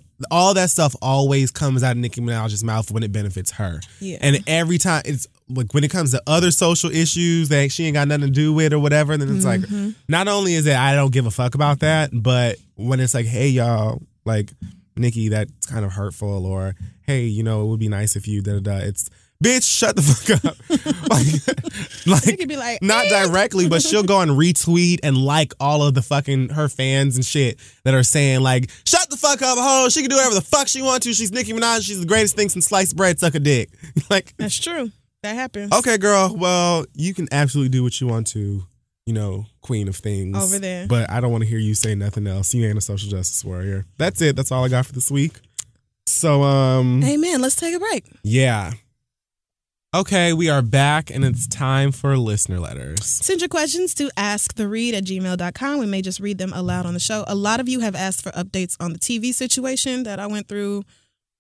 that stuff always comes out of Nicki Minaj's mouth when it benefits her. Yeah. And every time it's like when it comes to other social issues that she ain't got nothing to do with or whatever, then it's like not only is it I don't give a fuck about that, but when it's like, hey y'all, like Nicki, that's kind of hurtful, or hey, you know, it would be nice if you it's. Bitch, shut the fuck up. like not directly, but she'll go and retweet and like all of the fucking her fans and shit that are saying like, shut the fuck up, ho. She can do whatever the fuck she wants to. She's Nicki Minaj. She's the greatest thing since sliced bread, suck a dick. Like, that's true. That happens. Okay, girl. Well, you can absolutely do what you want to, you know, queen of things. Over there. But I don't want to hear you say nothing else. You ain't a social justice warrior. That's it. That's all I got for this week. So, amen. Let's take a break. Yeah. Okay, we are back, and it's time for listener letters. Send your questions to asktheread@gmail.com. We may just read them aloud on the show. A lot of you have asked for updates on the TV situation that I went through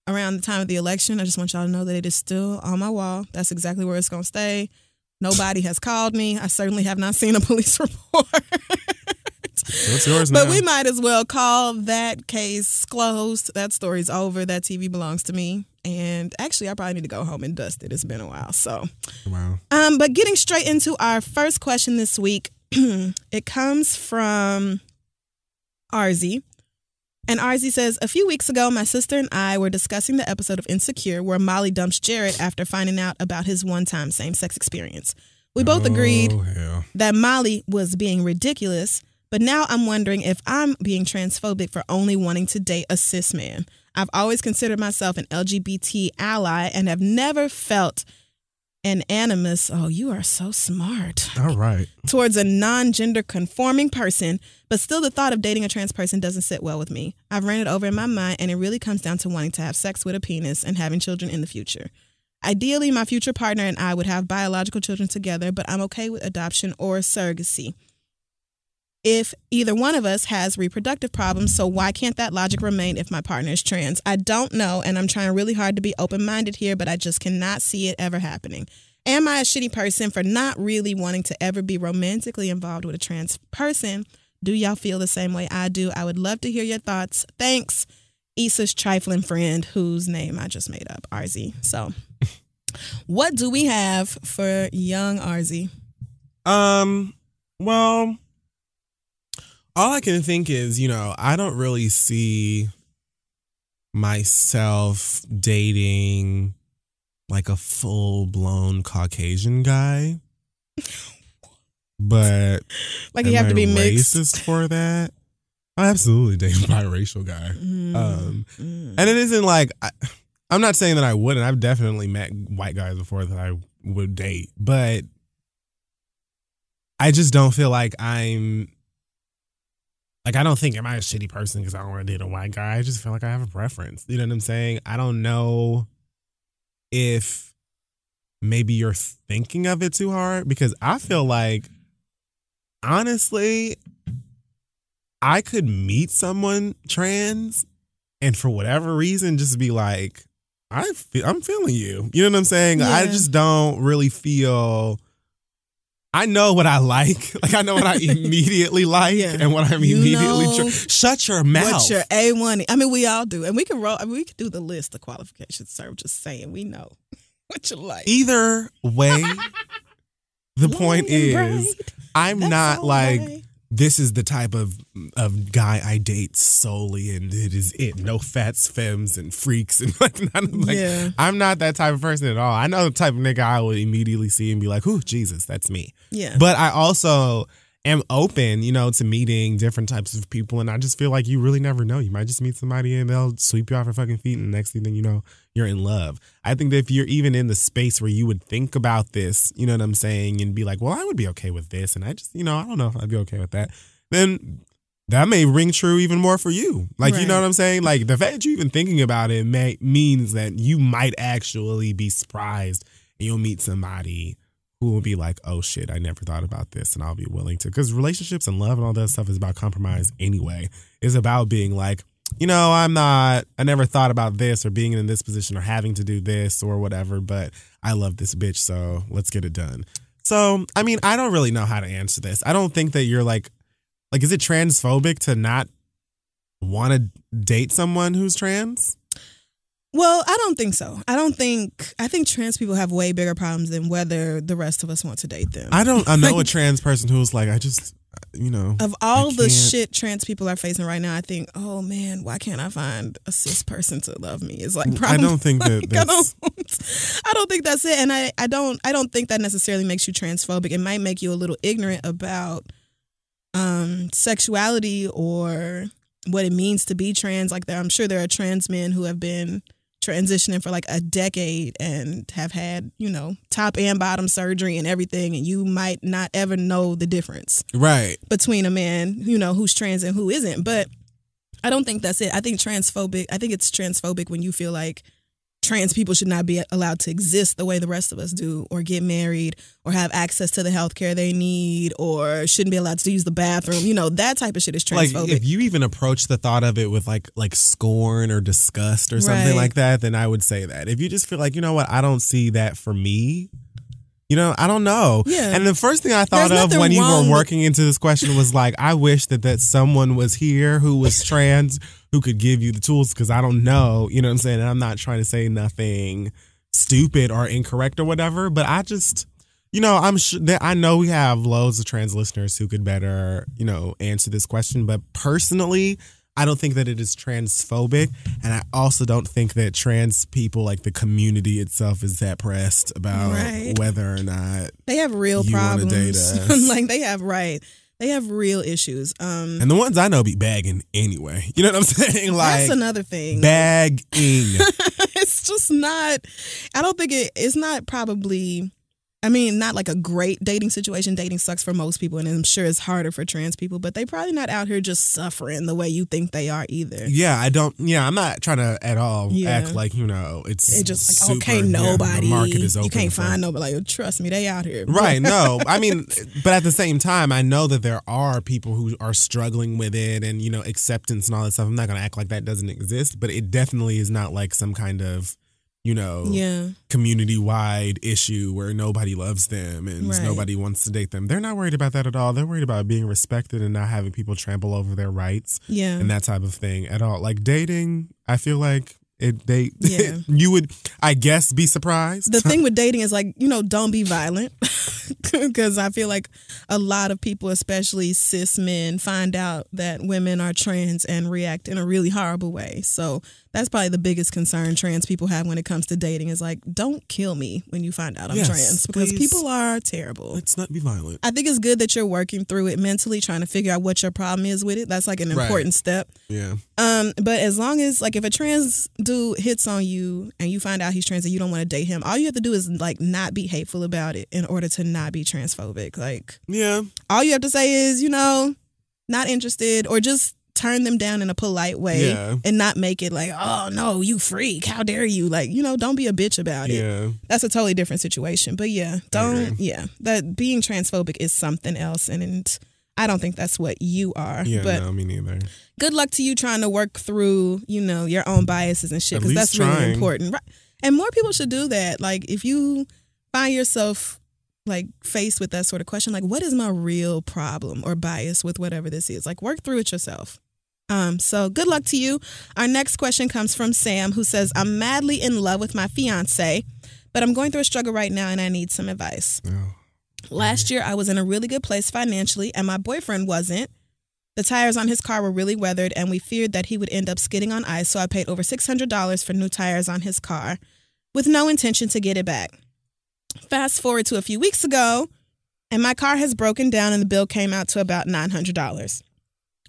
around the time of the election. I just want y'all to know that it is still on my wall. That's exactly where it's going to stay. Nobody has called me. I certainly have not seen a police report. So it's yours now. But we might as well call that case closed. That story's over. That TV belongs to me. And actually, I probably need to go home and dust it. It's been a while. So, wow. But getting straight into our first question this week, it comes from Arzi. And Arzi says, a few weeks ago, my sister and I were discussing the episode of Insecure where Molly dumps Jared after finding out about his one-time same-sex experience. We both agreed that Molly was being ridiculous, but now I'm wondering if I'm being transphobic for only wanting to date a cis man. I've always considered myself an LGBT ally and have never felt an animus. Oh, you are so smart. All right. Towards a non-gender conforming person, but still the thought of dating a trans person doesn't sit well with me. I've ran it over in my mind, and it really comes down to wanting to have sex with a penis and having children in the future. Ideally, my future partner and I would have biological children together, but I'm okay with adoption or surrogacy. if either one of us has reproductive problems, so why can't that logic remain if my partner is trans? I don't know, and I'm trying really hard to be open-minded here, but I just cannot see it ever happening. Am I a shitty person for not really wanting to ever be romantically involved with a trans person? Do y'all feel the same way I do? I would love to hear your thoughts. Thanks, Issa's trifling friend, whose name I just made up, RZ. So, what do we have for young RZ? Well, all I can think is, you know, I don't really see myself dating like a full-blown Caucasian guy. But like you have to be mixed. Racist for that? I absolutely date a biracial guy. And it isn't like I'm not saying that I wouldn't. I've definitely met white guys before that I would date, but I just don't feel like I'm like, I don't think am I a shitty person because I don't want to date a white guy. I just feel like I have a preference. You know what I'm saying? I don't know if maybe you're thinking of it too hard, because I feel like, honestly, I could meet someone trans and for whatever reason just be like, I'm feeling you. You know what I'm saying? Yeah. I just don't really feel, I know what I like. Like, I know what I immediately like and what I'm immediately. Shut your mouth. What's your A1? I mean, we all do. And we can roll, I mean, we can do the list of qualifications, sir. I'm just saying, we know what you like. Either way, the point is, I'm not like, this is the type of guy I date solely, and it is it. No fats, femmes, and freaks, and I'm not that type of person at all. I know the type of nigga I would immediately see and be like, "Ooh, Jesus, that's me." Yeah. But I also am open, you know, to meeting different types of people, and I just feel like you really never know. You might just meet somebody and they'll sweep you off your fucking feet, and the next thing you know, you're in love. I think that if you're even in the space where you would think about this, you know what I'm saying, and be like, well, I would be okay with this, and I just, you know, I don't know if I'd be okay with that, then that may ring true even more for you. Like, right. You know what I'm saying? Like, the fact that you're even thinking about it means that you might actually be surprised, and you'll meet somebody who will be like, oh, shit, I never thought about this, and I'll be willing to. Because relationships and love and all that stuff is about compromise anyway. It's about being like, you know, I never thought about this or being in this position or having to do this or whatever, but I love this bitch, so let's get it done. So, I mean, I don't really know how to answer this. I don't think that you're like, is it transphobic to not want to date someone who's trans? Well, I don't think so. I think trans people have way bigger problems than whether the rest of us want to date them. I know a trans person who's like, I just, you know, of all the shit trans people are facing right now, I think, oh man, why can't I find a cis person to love me? It's like, probably, I don't think like, that. I don't think that's it, and I don't think that necessarily makes you transphobic. It might make you a little ignorant about sexuality or what it means to be trans. Like, I'm sure there are trans men who have been transitioning for like a decade and have had, you know, top and bottom surgery and everything, and you might not ever know the difference, right, between a man, you know, who's trans and who isn't. But I don't think that's it. I think it's transphobic when you feel like trans people should not be allowed to exist the way the rest of us do, or get married, or have access to the health care they need, or shouldn't be allowed to use the bathroom. You know, that type of shit is transphobic. Like, if you even approach the thought of it with like scorn or disgust or something like that, then I would say that. If you just feel like, you know what, I don't see that for me. You know, I don't know. Yeah. And the first thing I thought of when you were working into this question was like, I wish that someone was here who was trans, who could give you the tools, because I don't know. You know what I'm saying? And I'm not trying to say nothing stupid or incorrect or whatever, but I just, you know, I'm sure that I know we have loads of trans listeners who could better, you know, answer this question. But personally, I don't think that it is transphobic, and I also don't think that trans people, like the community itself, is that pressed about whether or not they have real problems. Date us. Like, they have real issues. And the ones I know be bagging anyway. You know what I'm saying? Like, that's another thing. Bagging. It's just not. I don't think it's not probably I mean, not like a great dating situation. Dating sucks for most people, and I'm sure it's harder for trans people, but they probably not out here just suffering the way you think they are either. Yeah, I'm not trying to at all act like, you know, it's just like, super, okay, nobody. The market is open. You can't find nobody. Like, trust me, they out here. Right, no. I mean, but at the same time, I know that there are people who are struggling with it and, you know, acceptance and all that stuff. I'm not going to act like that doesn't exist, but it definitely is not like some kind of, you know, community-wide issue where nobody loves them and nobody wants to date them. They're not worried about that at all. They're worried about being respected and not having people trample over their rights and that type of thing at all. Like, dating, I feel like you would, I guess, be surprised. The thing with dating is, like, you know, don't be violent. Because I feel like a lot of people, especially cis men, find out that women are trans and react in a really horrible way. So that's probably the biggest concern trans people have when it comes to dating is, like, don't kill me when you find out I'm trans. Because people are terrible. Let's not be violent. I think it's good that you're working through it mentally, trying to figure out what your problem is with it. That's, like, an important step. Yeah. But as long as, like, if a trans dude hits on you and you find out he's trans and you don't want to date him, all you have to do is, like, not be hateful about it in order to not be transphobic. Like, all you have to say is, you know, not interested, or just turn them down in a polite way and not make it like, oh no, you freak, how dare you. Like, you know, don't be a bitch about it. That's a totally different situation. But that being transphobic is something else, and I don't think that's what you are. Yeah, but no, me neither. Good luck to you trying to work through, you know, your own biases and shit, because that's really important. Right. And more people should do that. Like, if you find yourself like faced with that sort of question, like, what is my real problem or bias with whatever this is? Like, work through it yourself. So good luck to you. Our next question comes from Sam, who says, I'm madly in love with my fiance, but I'm going through a struggle right now and I need some advice. Oh. Last year, I was in a really good place financially and my boyfriend wasn't. The tires on his car were really weathered and we feared that he would end up skidding on ice, so I paid over $600 for new tires on his car with no intention to get it back. Fast forward to a few weeks ago, and my car has broken down and the bill came out to about $900.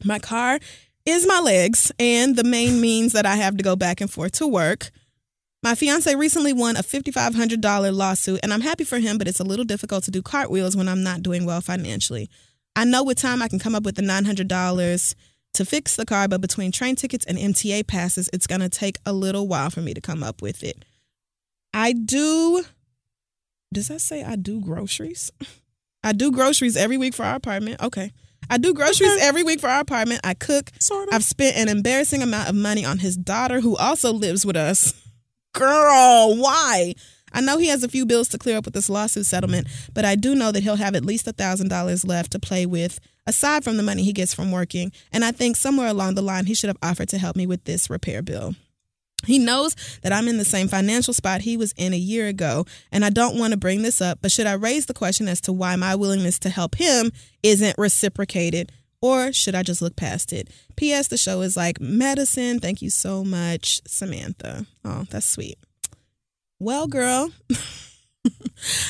My car is my legs and the main means that I have to go back and forth to work. My fiancé recently won a $5,500 lawsuit, and I'm happy for him, but it's a little difficult to do cartwheels when I'm not doing well financially. I know with time I can come up with the $900 to fix the car, but between train tickets and MTA passes, it's going to take a little while for me to come up with it. I do groceries every week for our apartment. Okay. I do groceries every week for our apartment. I cook. Sort of. I've spent an embarrassing amount of money on his daughter, who also lives with us. Girl, why? I know he has a few bills to clear up with this lawsuit settlement, but I do know that he'll have at least $1,000 left to play with, aside from the money he gets from working. And I think somewhere along the line, he should have offered to help me with this repair bill. He knows that I'm in the same financial spot he was in a year ago, and I don't want to bring this up, but should I raise the question as to why my willingness to help him isn't reciprocated, or should I just look past it? P.S. The show is like medicine. Thank you so much, Samantha. Oh, that's sweet. Well, girl,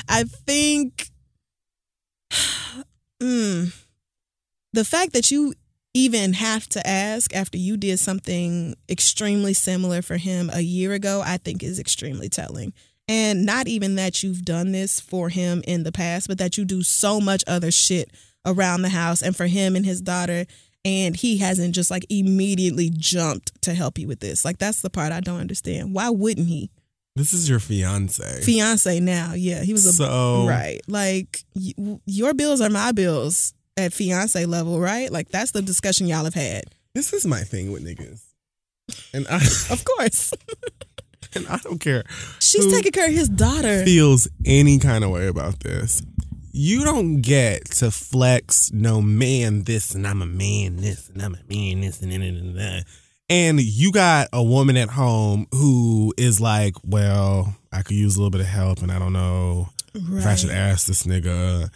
I think the fact that you even have to ask after you did something extremely similar for him a year ago, I think is extremely telling. And not even that you've done this for him in the past, but that you do so much other shit around the house and for him and his daughter, and he hasn't just like immediately jumped to help you with this. Like, that's the part I don't understand. Why wouldn't he? This is your fiance now. Yeah, he was right. Like, your bills are my bills at fiance level, right? Like, that's the discussion y'all have had. This is my thing with niggas. And I of course. And I don't care. She's taking care of his daughter. Feels any kind of way about this. You don't get to flex no man this and I'm a man this and I'm a man this and that. And you got a woman at home who is like, well, I could use a little bit of help and I don't know if I should ask this nigga.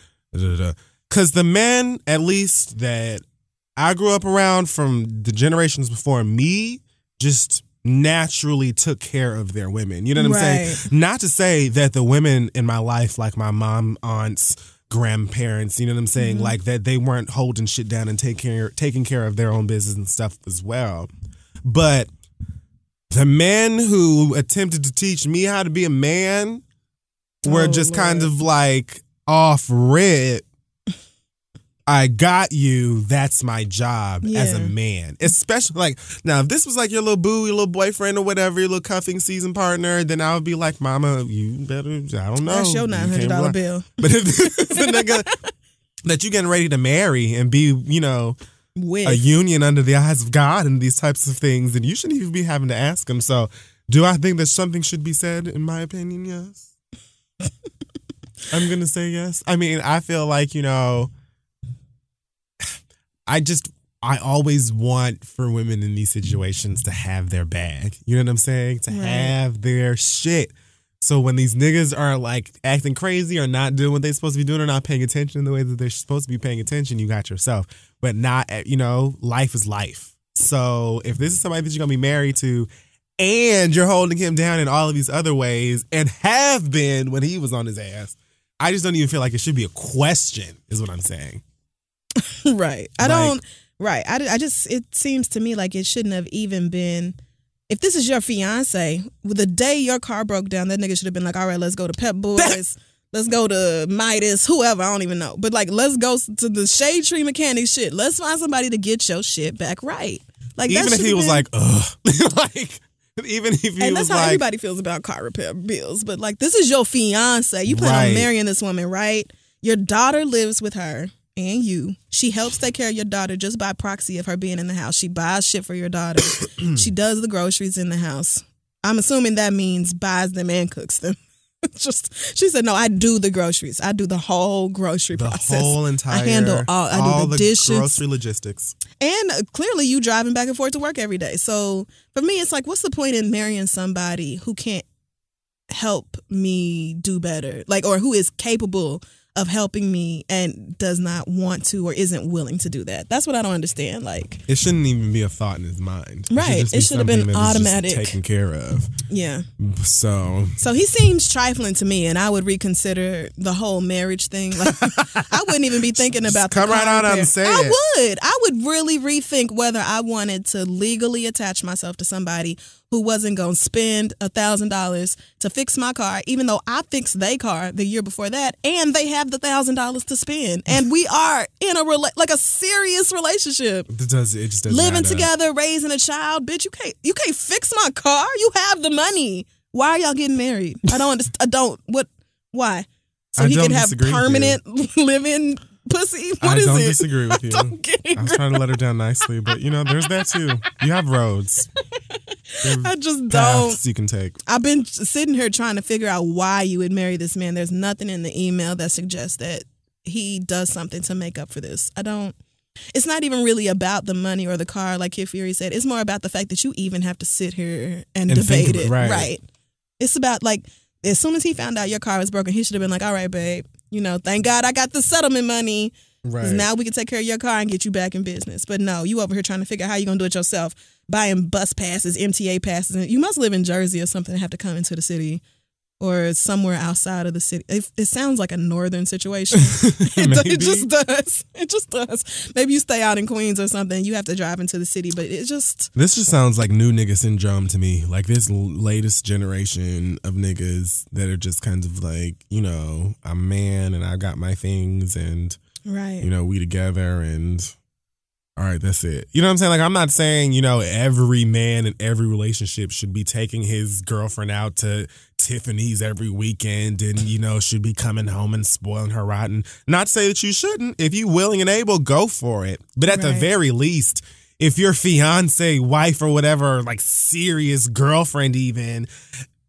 Because the men, at least, that I grew up around from the generations before me, just naturally took care of their women. You know what I'm saying? Not to say that the women in my life, like my mom, aunts, grandparents, you know what I'm saying? Mm-hmm. Like, that they weren't holding shit down and taking care of their own business and stuff as well. But the men who attempted to teach me how to be a man were just kind of like off rip. I got you. That's my job as a man. Especially like now, if this was like your little boo, your little boyfriend or whatever, your little cuffing season partner, then I would be like, Mama, you better, I don't know. That's your $900 bill. But if this is a nigga that you getting ready to marry and be, you know, with a union under the eyes of God and these types of things, then you shouldn't even be having to ask him. So do I think that something should be said? In my opinion, yes. I'm going to say yes. I mean, I feel like, you know, I always want for women in these situations to have their bag. You know what I'm saying? To have their shit. So when these niggas are like acting crazy or not doing what they're supposed to be doing or not paying attention the way that they're supposed to be paying attention, you got yourself. But not, you know, life is life. So if this is somebody that you're going to be married to and you're holding him down in all of these other ways and have been when he was on his ass, I just don't even feel like it should be a question is what I'm saying. Right. I just, it seems to me like it shouldn't have even been, if this is your fiance, the day your car broke down, that nigga should have been like, all right, let's go to Pep Boys. Let's go to Midas, whoever, I don't even know. But like, let's go to the Shade Tree Mechanic shit. Let's find somebody to get your shit back right. Like, even if he was like, ugh. Like, even if he was like. And that's how everybody feels about car repair bills. But like, this is your fiance. You plan on marrying this woman, right? Your daughter lives with her. And you. She helps take care of your daughter just by proxy of her being in the house. She buys shit for your daughter. She does the groceries in the house. I'm assuming that means buys them and cooks them. Just she said, no, I do the groceries. I do the whole grocery process. The whole entire. I handle all. I do the dishes. Grocery logistics. And clearly you driving back and forth to work every day. So for me, it's like, what's the point in marrying somebody who can't help me do better? Like, or who is capable of helping me and does not want to or isn't willing to do that. That's what I don't understand. Like, it shouldn't even be a thought in his mind. Right. It should have been automatic. Taken care of. Yeah. So he seems trifling to me, and I would reconsider the whole marriage thing. Like, I wouldn't even be thinking about the come right out and say it. I would really rethink whether I wanted to legally attach myself to somebody who wasn't going to spend $1,000 to fix my car, even though I fixed their car the year before that, and they have the $1,000 to spend. And we are in a serious relationship. It just doesn't living matter. Together, raising a child. Bitch, you can't fix my car. You have the money. Why are y'all getting married? I don't understand. Why? So he can have permanent living pussy? What is it? I don't disagree with you. I was trying to let her down nicely, but you know, there's that too. You have roads. I just don't. You can take. I've been sitting here trying to figure out why you would marry this man. There's nothing in the email that suggests that he does something to make up for this. I don't. It's not even really about the money or the car, like Kid Fury said. It's more about the fact that you even have to sit here and debate it. Right. It's about like, as soon as he found out your car was broken, he should have been like, all right, babe, you know, thank God I got the settlement money. Right. Now we can take care of your car and get you back in business. But no, you over here trying to figure out how you're going to do it yourself. Buying bus passes, MTA passes. You must live in Jersey or something to have to come into the city or somewhere outside of the city. It sounds like a northern situation. It just does. It just does. Maybe you stay out in Queens or something. You have to drive into the city, but it just. This just sounds like new nigga syndrome to me. Like this latest generation of niggas that are just kind of like, you know, I'm a man and I got my things and. Right. You know, we together and all right, that's it. You know what I'm saying? Like, I'm not saying, you know, every man in every relationship should be taking his girlfriend out to Tiffany's every weekend and, you know, should be coming home and spoiling her rotten. Not to say that you shouldn't. If you willing and able, go for it. But at the very least, if your fiance, wife or whatever, like serious girlfriend even,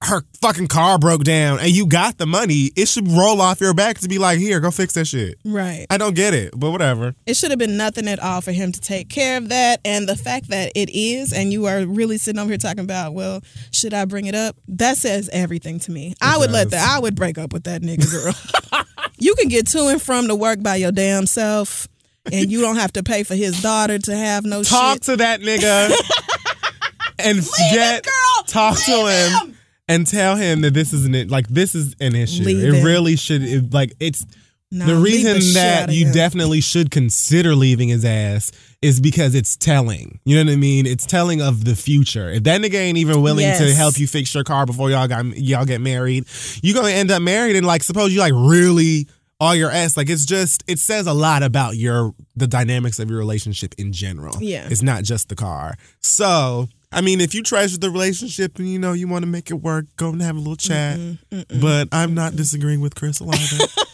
her fucking car broke down and you got the money, it should roll off your back to be like, here, go fix that shit. Right. I don't get it, but whatever. It should have been nothing at all for him to take care of that. And the fact that it is, and you are really sitting over here talking about, well, should I bring it up? That says everything to me. I would break up with that nigga, girl. You can get to and from the work by your damn self and you don't have to pay for his daughter to have no talk shit. Talk to that nigga and talk to him. And tell him that this is an issue. It really should. It, like, it's The reason that you definitely should consider leaving his ass is because it's telling. You know what I mean? It's telling of the future. If that nigga ain't even willing to help you fix your car before y'all get married, you're going to end up married and, like, suppose you, like, really all your ass. Like, it's just, it says a lot about the dynamics of your relationship in general. Yeah. It's not just the car. So, I mean, if you treasure the relationship and, you know, you want to make it work, go and have a little chat. But I'm not disagreeing with Chris a lot of that.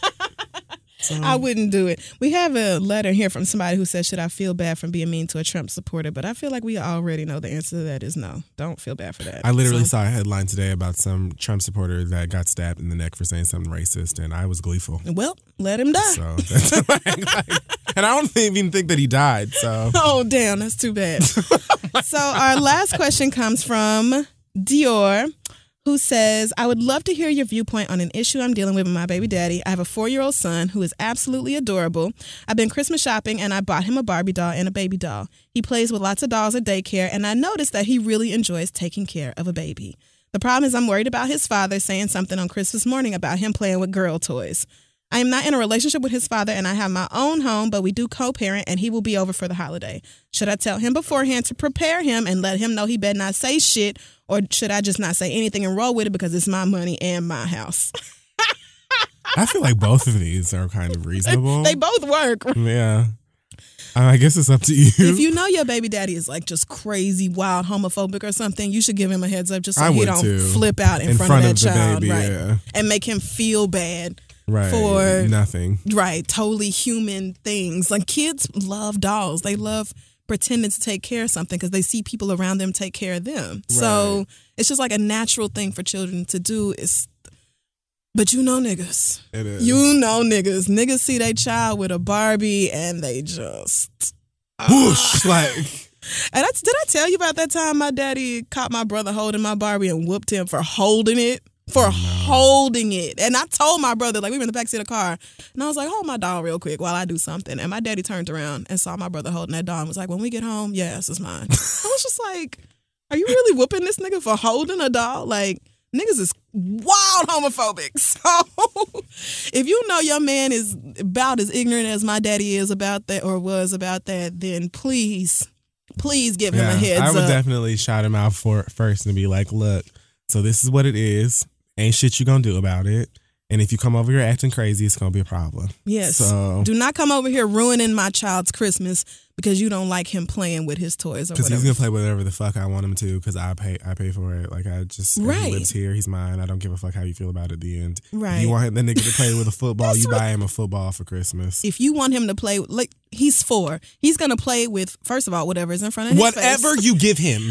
So. I wouldn't do it. We have a letter here from somebody who says, should I feel bad from being mean to a Trump supporter? But I feel like we already know the answer to that is no. Don't feel bad for that. I literally saw a headline today about some Trump supporter that got stabbed in the neck for saying something racist, and I was gleeful. Well, let him die. So that's and I don't even think that he died. So. Oh, damn. That's too bad. So our last question comes from Dior, who says, I would love to hear your viewpoint on an issue I'm dealing with my baby daddy. I have a 4-year-old son who is absolutely adorable. I've been Christmas shopping and I bought him a Barbie doll and a baby doll. He plays with lots of dolls at daycare and I noticed that he really enjoys taking care of a baby. The problem is I'm worried about his father saying something on Christmas morning about him playing with girl toys. I am not in a relationship with his father and I have my own home, but we do co-parent and he will be over for the holiday. Should I tell him beforehand to prepare him and let him know he better not say shit, or should I just not say anything and roll with it because it's my money and my house? I feel like both of these are kind of reasonable. They both work. Yeah. I guess it's up to you. If you know your baby daddy is like just crazy, wild, homophobic or something, you should give him a heads up just so he don't flip out in front of that child. Baby, right? Yeah. And make him feel bad. Right. For nothing. Right. Totally human things. Like, kids love dolls. They love pretending to take care of something because they see people around them take care of them. Right. So it's just like a natural thing for children to do. But you know niggas. It is. You know niggas. Niggas see their child with a Barbie and they just whoosh. Like. And did I tell you about that time my daddy caught my brother holding my Barbie and whooped him for holding it? Holding it. And I told my brother, like, we were in the backseat of the car, and I was like, hold my doll real quick while I do something. And my daddy turned around and saw my brother holding that doll and was like, when we get home, yes, it's mine. I was just like, are you really whooping this nigga for holding a doll? Like, niggas is wild homophobic. So if you know your man is about as ignorant as my daddy is about that, or was about that, then please give him a heads up. I would definitely shout him out for it first and be like, look, so this is what it is. Ain't shit you gonna do about it. And if you come over here acting crazy, it's gonna be a problem. Yes. So, do not come over here ruining my child's Christmas because you don't like him playing with his toys or whatever. Because he's gonna play whatever the fuck I want him to because I pay for it. Like, I just, he lives here, he's mine. I don't give a fuck how you feel about it at the end. Right. If you want that nigga to play with a football, you buy him a football for Christmas. If you want him to play, like, he's 4. He's gonna play with, first of all, whatever is in front of him. Whatever you give him.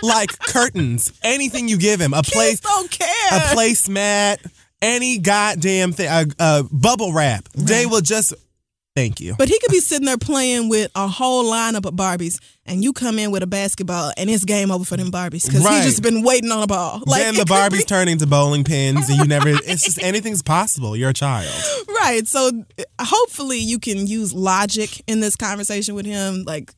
Like curtains, anything you give him, kids don't care. A placemat, any goddamn thing, bubble wrap. Right. They will just thank you. But he could be sitting there playing with a whole lineup of Barbies, and you come in with a basketball, and it's game over for them Barbies because he's just been waiting on a ball. Like, then the Barbies turn into bowling pins, and you never. It's just anything's possible. You're a child, right? So hopefully you can use logic in this conversation with him, like.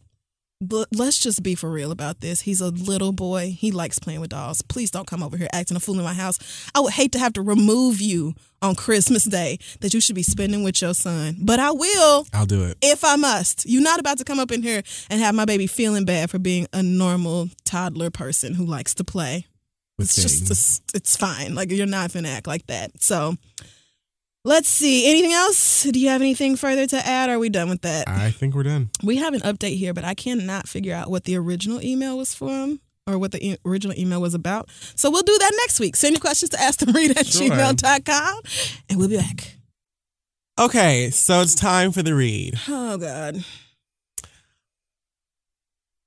But let's just be for real about this. He's a little boy. He likes playing with dolls. Please don't come over here acting a fool in my house. I would hate to have to remove you on Christmas Day that you should be spending with your son. But I will. I'll do it. If I must. You're not about to come up in here and have my baby feeling bad for being a normal toddler person who likes to play. It's fine. Like, you're not going to act like that. So let's see. Anything else? Do you have anything further to add? Or are we done with that? I think we're done. We have an update here, but I cannot figure out what the original email was from or what the original email was about. So we'll do that next week. Send your questions to asktheread@gmail.com, and we'll be back. Okay, so it's time for the read. Oh, God.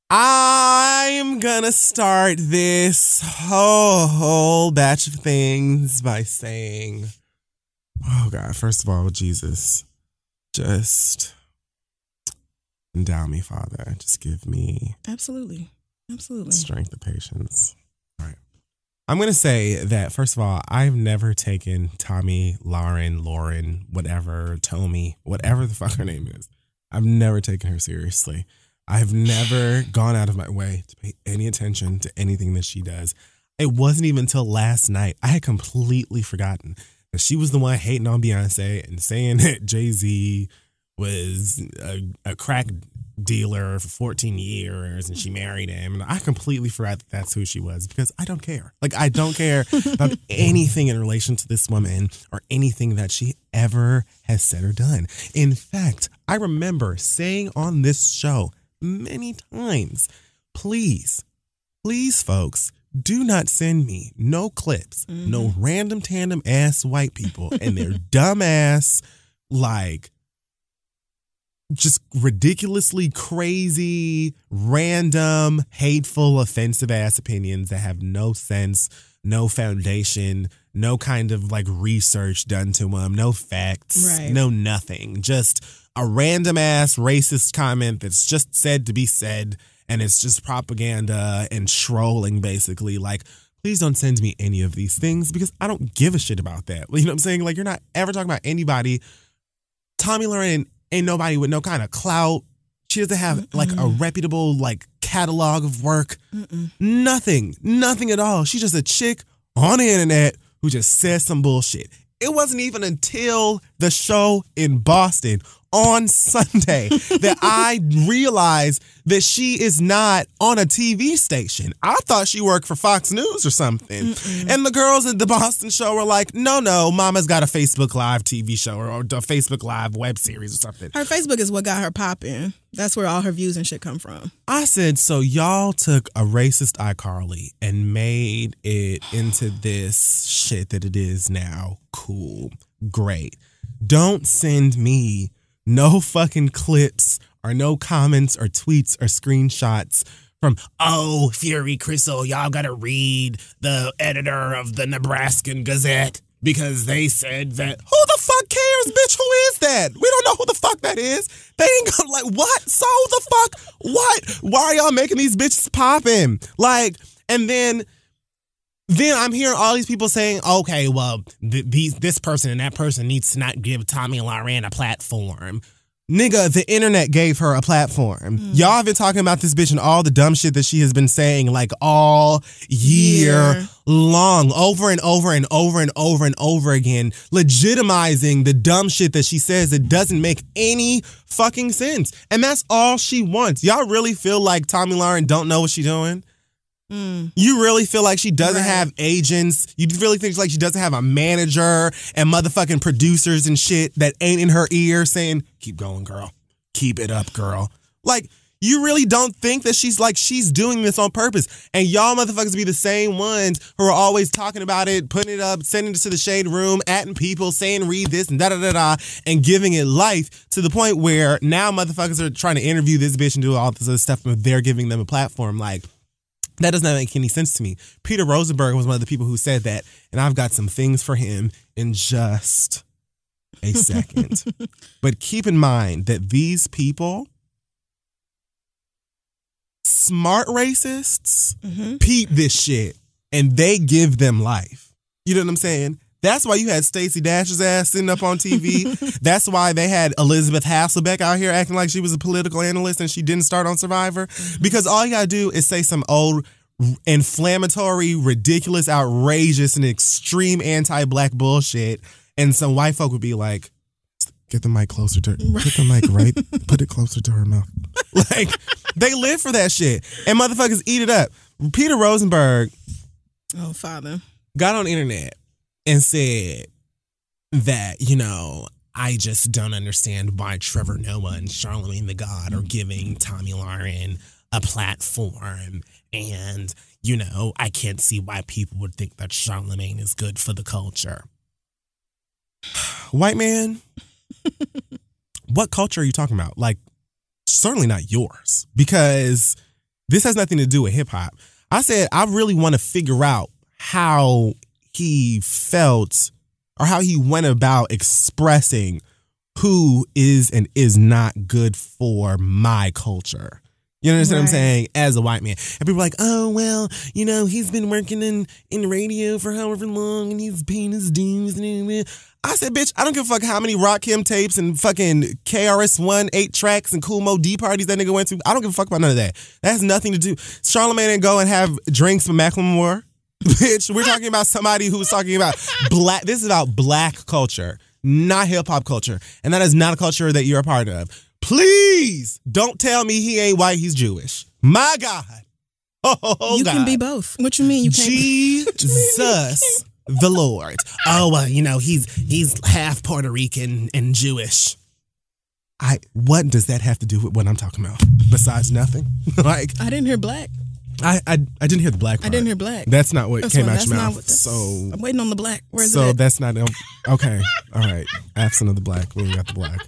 I'm gonna start this whole batch of things by saying, oh, God, first of all, Jesus, just endow me, Father. Just give me absolutely strength and patience. All right. I'm going to say that, first of all, I've never taken Tommy, Lauren, whatever, Tommy, whatever the fuck her name is. I've never taken her seriously. I've never gone out of my way to pay any attention to anything that she does. It wasn't even until last night. I had completely forgotten And she was the one hating on Beyonce and saying that Jay-Z was a crack dealer for 14 years and she married him. And I completely forgot that that's who she was because I don't care. Like, I don't care about anything in relation to this woman or anything that she ever has said or done. In fact, I remember saying on this show many times, please, folks, do not send me no clips, no random tandem ass white people and their dumb ass, like, just ridiculously crazy, random, hateful, offensive ass opinions that have no sense, no foundation, no kind of like research done to them, no facts, no nothing. Just a random ass racist comment that's just said to be said, and it's just propaganda and trolling basically. Like, please don't send me any of these things because I don't give a shit about that. You know what I'm saying? Like, you're not ever talking about anybody. Tommy Lauren ain't nobody with no kind of clout. She doesn't have like a reputable like catalog of work. Nothing at all. She's just a chick on the internet who just says some bullshit. It wasn't even until the show in Boston on Sunday that I realized that she is not on a TV station. I thought she worked for Fox News or something. And the girls at the Boston show were like, no, Mama's got a Facebook Live TV show or a Facebook Live web series or something. Her Facebook is what got her popping. That's where all her views and shit come from. I said, so y'all took a racist iCarly and made it into this shit that it is now. Cool. Great. Don't send me no fucking clips or no comments or tweets or screenshots from, oh, Fury Crystal, y'all gotta read the editor of the Nebraskan Gazette because they said that. Who the fuck cares, bitch? Who is that? We don't know who the fuck that is. They ain't gonna, like, what? So the fuck? What? Why are y'all making these bitches poppin'? Like, and then I'm hearing all these people saying, okay, well, this person and that person needs to not give Tommy Lauren a platform. Nigga, the internet gave her a platform. Y'all have been talking about this bitch and all the dumb shit that she has been saying like all year long, over and over and over and over and over again, legitimizing the dumb shit that she says that doesn't make any fucking sense. And that's all she wants. Y'all really feel like Tommy Lauren don't know what she's doing? You really feel like she doesn't have agents? You really think like she doesn't have a manager and motherfucking producers and shit that ain't in her ear saying, keep going, girl. Keep it up, girl. Like, you really don't think that she's doing this on purpose. And y'all motherfuckers be the same ones who are always talking about it, putting it up, sending it to the shade room, atting people, saying read this and da-da-da-da, and giving it life to the point where now motherfuckers are trying to interview this bitch and do all this other stuff, but they're giving them a platform. Like, that does not make any sense to me. Peter Rosenberg was one of the people who said that, and I've got some things for him in just a second. But keep in mind that these people, smart racists, peep this shit, and they give them life. You know what I'm saying? That's why you had Stacey Dash's ass sitting up on TV. That's why they had Elizabeth Hasselbeck out here acting like she was a political analyst and she didn't start on Survivor. Because all you gotta do is say some old inflammatory, ridiculous, outrageous, and extreme anti-black bullshit. And some white folk would be like, get the mic closer to her. Put the mic right. Put it closer to her mouth. Like, they live for that shit. And motherfuckers eat it up. Peter Rosenberg. Oh, father. Got on the internet and said that, you know, I just don't understand why Trevor Noah and Charlamagne Tha God are giving Tommy Lauren a platform. And, you know, I can't see why people would think that Charlamagne is good for the culture. White man, what culture are you talking about? Like, certainly not yours, because this has nothing to do with hip hop. I said, I really want to figure out how he felt or how he went about expressing who is and is not good for my culture. You understand what I'm saying? As a white man. And people are like, oh, well, you know, he's been working in radio for however long and he's paying his dues. I said, bitch, I don't give a fuck how many Rakim tapes and fucking KRS-One 8 tracks and Cool Mo D parties that nigga went to. I don't give a fuck about none of that. That has nothing to do. Charlamagne didn't go and have drinks with Macklemore. Bitch, we're talking about somebody who's talking about black. This is about black culture, not hip hop culture. And that is not a culture that you're a part of. Please don't tell me he ain't white, he's Jewish. My God. Oh, you God. Can be both. What you mean you can't? Jesus the Lord. Oh, well, you know, he's half Puerto Rican and Jewish. What does that have to do with what I'm talking about? Besides nothing. Like, I didn't hear black. I didn't hear the black part. I didn't hear black. That's not what came out your mouth. So I'm waiting on the black. Where's it? So that's not okay. All right. Absent of the black. We got the black.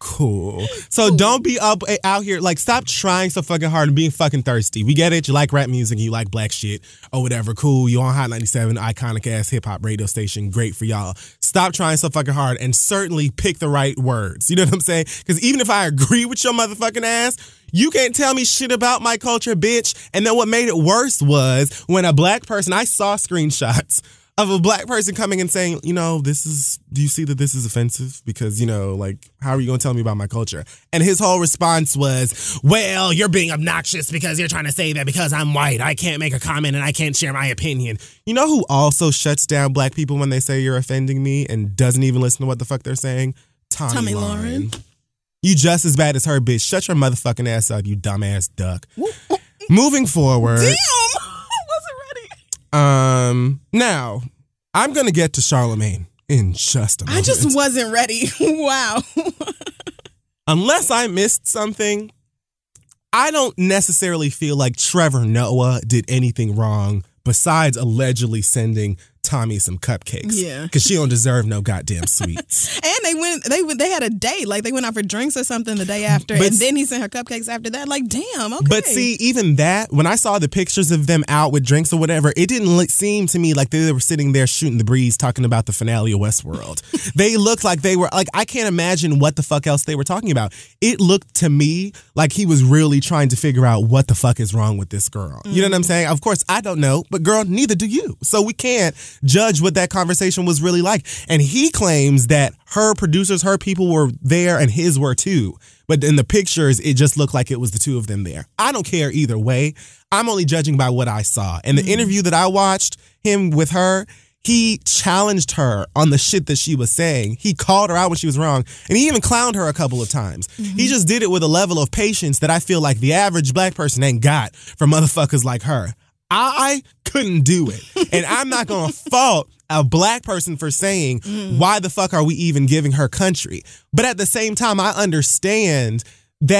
Cool. So don't be up out here. Like, stop trying so fucking hard and being fucking thirsty. We get it. You like rap music. You like black shit or whatever. Cool. You're on Hot 97, iconic ass hip hop radio station. Great for y'all. Stop trying so fucking hard and certainly pick the right words. You know what I'm saying? Because even if I agree with your motherfucking ass, you can't tell me shit about my culture, bitch. And then what made it worse was when a black person, I saw screenshots of a black person coming and saying, you know, do you see that this is offensive? Because, you know, like, how are you going to tell me about my culture? And his whole response was, well, you're being obnoxious because you're trying to say that because I'm white, I can't make a comment and I can't share my opinion. You know who also shuts down black people when they say you're offending me and doesn't even listen to what the fuck they're saying? Tommy Lauren. You just as bad as her, bitch. Shut your motherfucking ass up, you dumbass duck. Moving forward. Damn! Now, I'm going to get to Charlamagne in just a moment. I just wasn't ready. Wow. Unless I missed something, I don't necessarily feel like Trevor Noah did anything wrong besides allegedly sending Tommy some cupcakes. Yeah. Because she don't deserve no goddamn sweets. And they had a date. Like, they went out for drinks or something the day after. But, and then he sent her cupcakes after that. Like, damn, okay. But see, even that, when I saw the pictures of them out with drinks or whatever, it didn't seem to me like they were sitting there shooting the breeze talking about the finale of Westworld. They looked like they were, like, I can't imagine what the fuck else they were talking about. It looked to me like he was really trying to figure out what the fuck is wrong with this girl. Mm. You know what I'm saying? Of course, I don't know, but girl, neither do you. So we can't judge what that conversation was really like. And he claims that her producers, her people were there and his were too. But in the pictures, it just looked like it was the two of them there. I don't care either way. I'm only judging by what I saw. And the interview that I watched him with her, he challenged her on the shit that she was saying. He called her out when she was wrong. And he even clowned her a couple of times. Mm-hmm. He just did it with a level of patience that I feel like the average black person ain't got for motherfuckers like her. I couldn't do it. And I'm not going to fault a black person for saying, why the fuck are we even giving her country? But at the same time, I understand and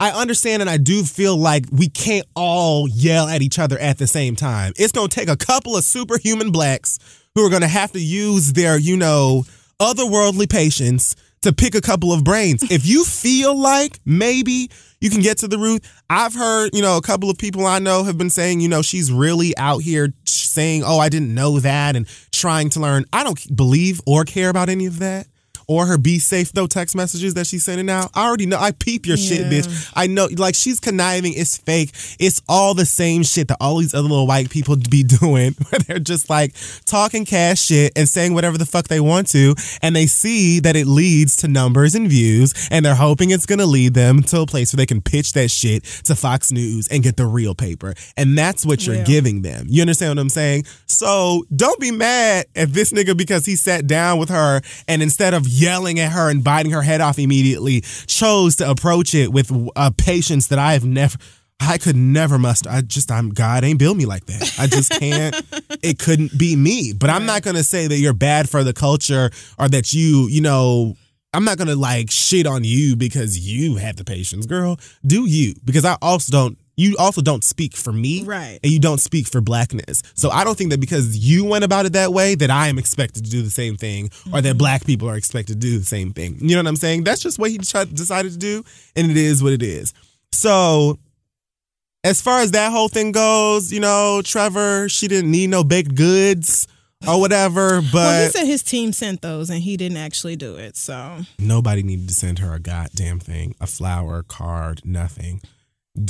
I do feel like we can't all yell at each other at the same time. It's going to take a couple of superhuman blacks who are going to have to use their, you know, otherworldly patience to pick a couple of brains. If you feel like maybe you can get to the root. I've heard, you know, a couple of people I know have been saying, you know, she's really out here saying, oh, I didn't know that and trying to learn. I don't believe or care about any of that or her be safe, though, text messages that she's sending out. I already know. I peep your shit, bitch. I know, like, she's conniving. It's fake. It's all the same shit that all these other little white people be doing where they're just, like, talking cash shit and saying whatever the fuck they want to, and they see that it leads to numbers and views, and they're hoping it's going to lead them to a place where they can pitch that shit to Fox News and get the real paper. And that's what you're giving them. You understand what I'm saying? So don't be mad at this nigga because he sat down with her and instead of yelling at her and biting her head off immediately, chose to approach it with a patience that I could never muster. God ain't built me like that. I just can't. It couldn't be me. But I'm not going to say that you're bad for the culture or that you know, I'm not going to like shit on you because you have the patience, girl. Do you? Because you also don't speak for me, right? And you don't speak for blackness. So I don't think that because you went about it that way that I am expected to do the same thing or that black people are expected to do the same thing. You know what I'm saying? That's just what he decided to do, and it is what it is. So as far as that whole thing goes, you know, Trevor, she didn't need no baked goods or whatever. But well, he said his team sent those, and he didn't actually do it. So nobody needed to send her a goddamn thing, a flower, card, nothing.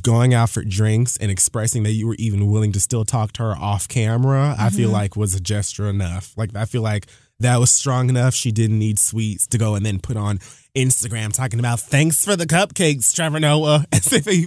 Going out for drinks and expressing that you were even willing to still talk to her off camera, I feel like was a gesture enough. Like, I feel like that was strong enough. She didn't need sweets to go and then put on Instagram talking about thanks for the cupcakes, Trevor Noah, as if he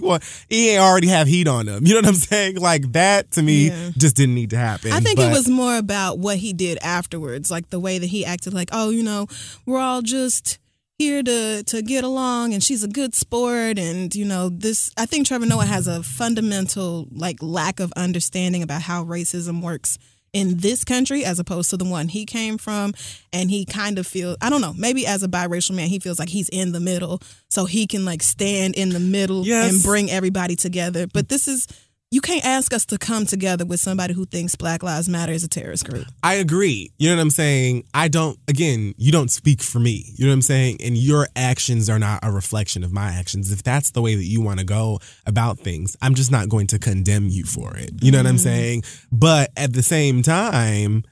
ain't already have heat on him. You know what I'm saying? Like, that to me just didn't need to happen. I think it was more about what he did afterwards, like the way that he acted, like, oh, you know, we're all just here to get along, and she's a good sport, and you know this. I think Trevor Noah has a fundamental lack of understanding about how racism works in this country as opposed to the one he came from, and he kind of feels, I don't know, maybe as a biracial man he feels like he's in the middle, so he can stand in the middle and bring everybody together. But this is, you can't ask us to come together with somebody who thinks Black Lives Matter is a terrorist group. I agree. You know what I'm saying? You don't speak for me. You know what I'm saying? And your actions are not a reflection of my actions. If that's the way that you want to go about things, I'm just not going to condemn you for it. You know what I'm saying? But at the same time,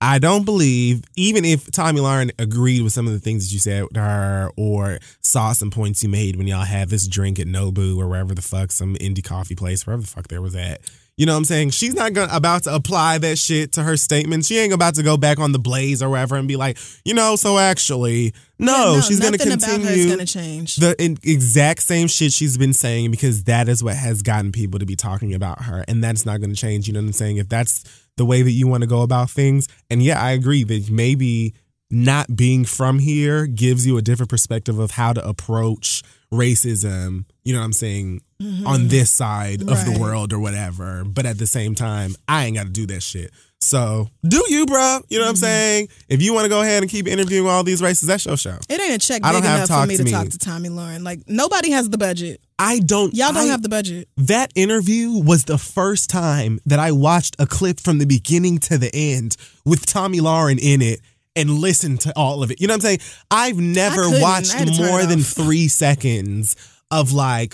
I don't believe, even if Tommy Lauren agreed with some of the things that you said to her or saw some points you made when y'all had this drink at Nobu or wherever the fuck, some indie coffee place, wherever the fuck there was at. You know what I'm saying? She's not about to apply that shit to her statement. She ain't about to go back on The Blaze or wherever and be like, you know, so actually, no, she's going to continue. Nothing about her is going to change. The exact same shit she's been saying, because that is what has gotten people to be talking about her, and that's not going to change. You know what I'm saying? If that's the way that you want to go about things. And yeah, I agree that maybe not being from here gives you a different perspective of how to approach racism, you know what I'm saying, on this side of the world or whatever. But at the same time, I ain't got to do that shit. So do you, bro? You know what I'm saying? If you want to go ahead and keep interviewing all these racists, that's your show. It ain't a check big enough for me to talk to Tommy Lauren. Nobody has the budget. Y'all don't have the budget. That interview was the first time that I watched a clip from the beginning to the end with Tommy Lauren in it and listened to all of it. You know what I'm saying? I've never watched more than 3 seconds of an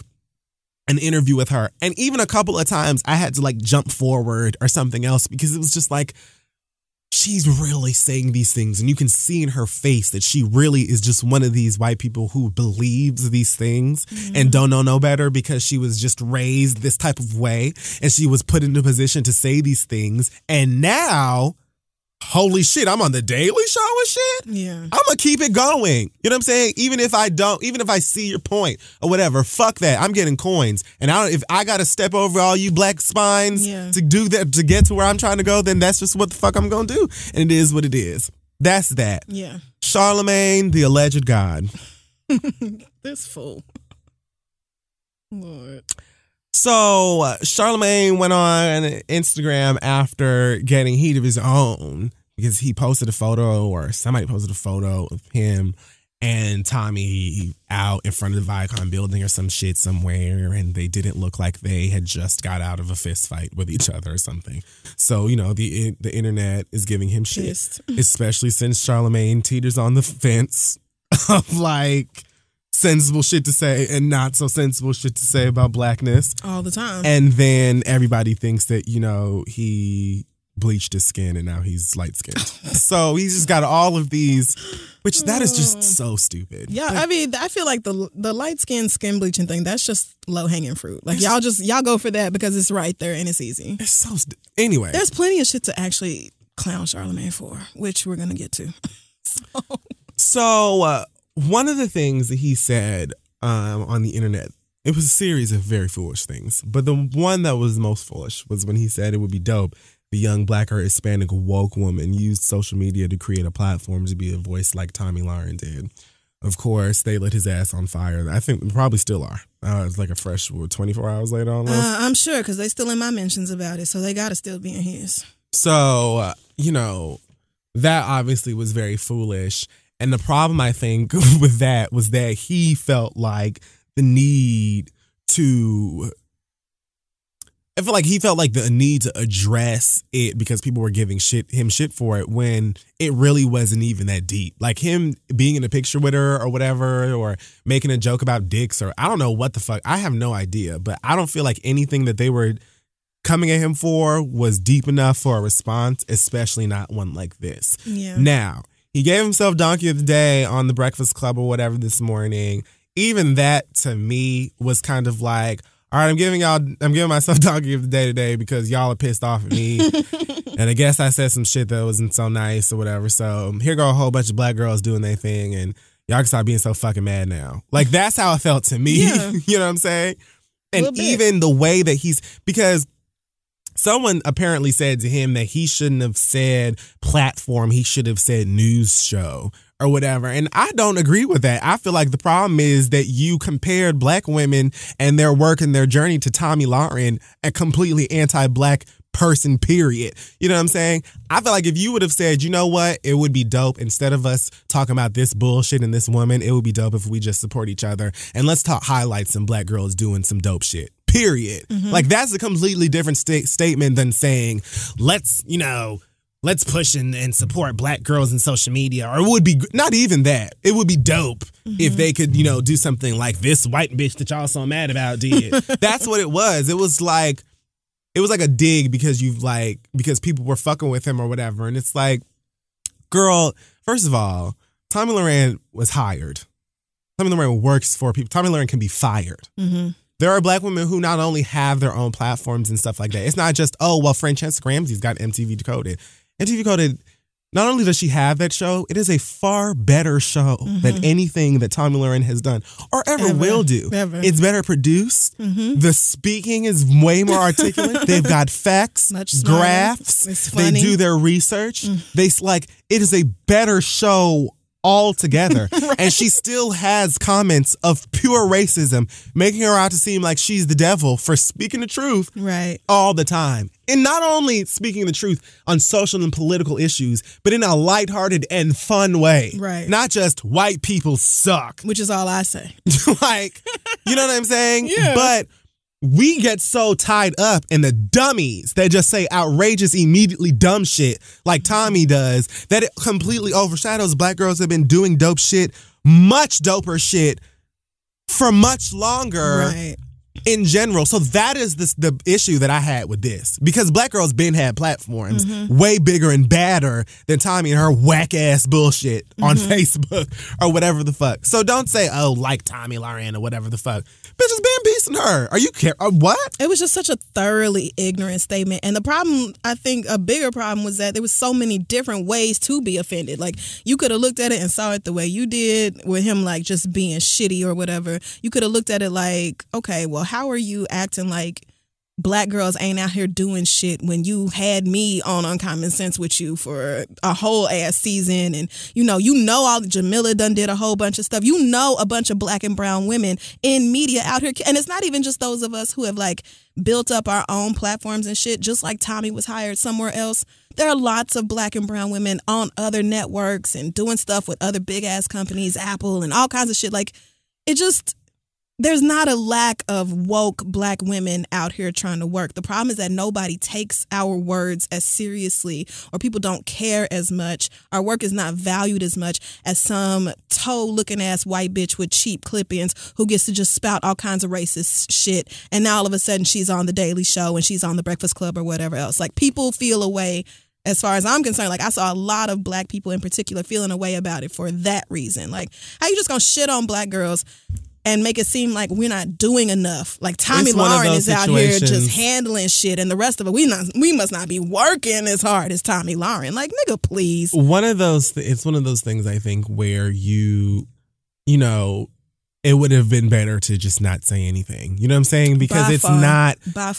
interview with her. And even a couple of times I had to jump forward or something else, because it was just she's really saying these things, and you can see in her face that she really is just one of these white people who believes these things and don't know no better, because she was just raised this type of way and she was put in a position to say these things. And now, holy shit, I'm on The Daily Show and shit? Yeah. I'm gonna keep it going. You know what I'm saying? Even if I see your point or whatever, fuck that. I'm getting coins. And if I gotta step over all you black spines to do that, to get to where I'm trying to go, then that's just what the fuck I'm gonna do. And it is what it is. That's that. Yeah. Charlemagne, the alleged god. This fool. Lord. So Charlemagne went on Instagram after getting heat of his own, because he posted a photo, or somebody posted a photo of him and Tommy out in front of the Viacom building or some shit somewhere, and they didn't look like they had just got out of a fist fight with each other or something. So, you know, the internet is giving him shit, especially since Charlemagne teeters on the fence of sensible shit to say and not so sensible shit to say about blackness all the time. And then everybody thinks that, you know, he bleached his skin and now he's light skinned. So he's just got all of these, which that is just so stupid. Yeah, I mean, I feel like the light skinned skin bleaching thing, that's just low hanging fruit. Y'all go for that because it's right there and it's easy. It's so anyway. There's plenty of shit to actually clown Charlamagne for, which we're gonna get to. So one of the things that he said on the internet, it was a series of very foolish things, but the one that was most foolish was when he said it would be dope if a young black or Hispanic woke woman used social media to create a platform to be a voice like Tommy Lauren did. Of course, they lit his ass on fire. I think they probably still are. It's a fresh 24 hours later on. I'm sure, because they still in my mentions about it, so they got to still be in his. So, you know, that obviously was very foolish. And the problem, I think, with that was that he felt the need to address it because people were giving him shit for it, when it really wasn't even that deep. Him being in a picture with her or whatever, or making a joke about dicks, or I don't know what the fuck. I have no idea, but I don't feel like anything that they were coming at him for was deep enough for a response, especially not one like this. Yeah. Now, he gave himself Donkey of the Day on The Breakfast Club or whatever this morning. Even that, to me, was kind of all right, I'm giving myself Donkey of the Day today because y'all are pissed off at me. And I guess I said some shit that wasn't so nice or whatever. So here go a whole bunch of black girls doing their thing, and y'all can stop being so fucking mad now. Like, that's how it felt to me. Yeah. You know what I'm saying? And even the way that he's, because someone apparently said to him that he shouldn't have said platform, he should have said news show or whatever. And I don't agree with that. I feel like the problem is that you compared black women and their work and their journey to Tommy Lauren, a completely anti-black person, period. You know what I'm saying? I feel like if you would have said, you know what, it would be dope, instead of us talking about this bullshit and this woman, it would be dope if we just support each other and let's talk highlights and black girls doing some dope shit, period. Mm-hmm. Like, that's a completely different statement than saying, let's, you know, let's push and support black girls in social media. Or it would be, not even that, it would be dope mm-hmm. if they could, you know, do something like this white bitch that y'all so mad about did. That's what it was. It was like, it was like a dig because you've like, because people were fucking with him or whatever. And it's like, girl, first of all, Tommy Lauren was hired. Tommy Lauren works for people. Tommy Lauren can be fired. Mm-hmm. There are black women who not only have their own platforms and stuff like that. It's not just, oh, well, Francesca Ramsey's got MTV Decoded. MTV Decoded, not only does she have that show, it is a far better show mm-hmm. than anything that Tommy Lauren has done or ever will do. Ever. It's better produced. Mm-hmm. The speaking is way more articulate. They've got facts, graphs. It's funny. They do their research. Mm. They like, it is a better show altogether. Right? And she still has comments of pure racism, making her out to seem like she's the devil for speaking the truth all the time. And not only speaking the truth on social and political issues, but in a lighthearted and fun way. Right. Not just white people suck. Which is all I say. Like, you know what I'm saying? Yeah. But we get so tied up in the dummies that just say outrageous, immediately dumb shit like Tommy does, that it completely overshadows black girls that have been doing dope shit, much doper shit, for much longer in general. So that is the issue that I had with this, because black girls been had platforms way bigger and badder than Tommy and her whack ass bullshit on Facebook or whatever the fuck. So don't say, oh, like Tommy Lauren or whatever the fuck. Bitch has been piecing her. Are you kidding? What? It was just such a thoroughly ignorant statement. And the problem, I think a bigger problem, was that there was so many different ways to be offended. Like, you could have looked at it and saw it the way you did with him, like just being shitty or whatever. You could have looked at it like, okay, well, how are you acting like black girls ain't out here doing shit when you had me on Uncommon Sense with you for a whole ass season? And, you know, all Jamila done did a whole bunch of stuff. You know, a bunch of black and brown women in media out here. And it's not even just those of us who have like built up our own platforms and shit, just like Tommy was hired somewhere else. There are lots of black and brown women on other networks and doing stuff with other big ass companies, Apple and all kinds of shit. Like, it just, there's not a lack of woke black women out here trying to work. The problem is that nobody takes our words as seriously, or people don't care as much. Our work is not valued as much as some toe-looking ass white bitch with cheap clip-ins who gets to just spout all kinds of racist shit. And now all of a sudden she's on The Daily Show and she's on The Breakfast Club or whatever else. Like, people feel a way, as far as I'm concerned. Like, I saw a lot of black people in particular feeling a way about it for that reason. Like, how you just gonna shit on black girls and make it seem like we're not doing enough? Like, Tommy Lauren is out here just handling shit, and the rest of it, we must not be working as hard as Tommy Lauren. Like, nigga, please. It's one of those things, I think, where you know, it would have been better to just not say anything. You know what I'm saying? Because it's not,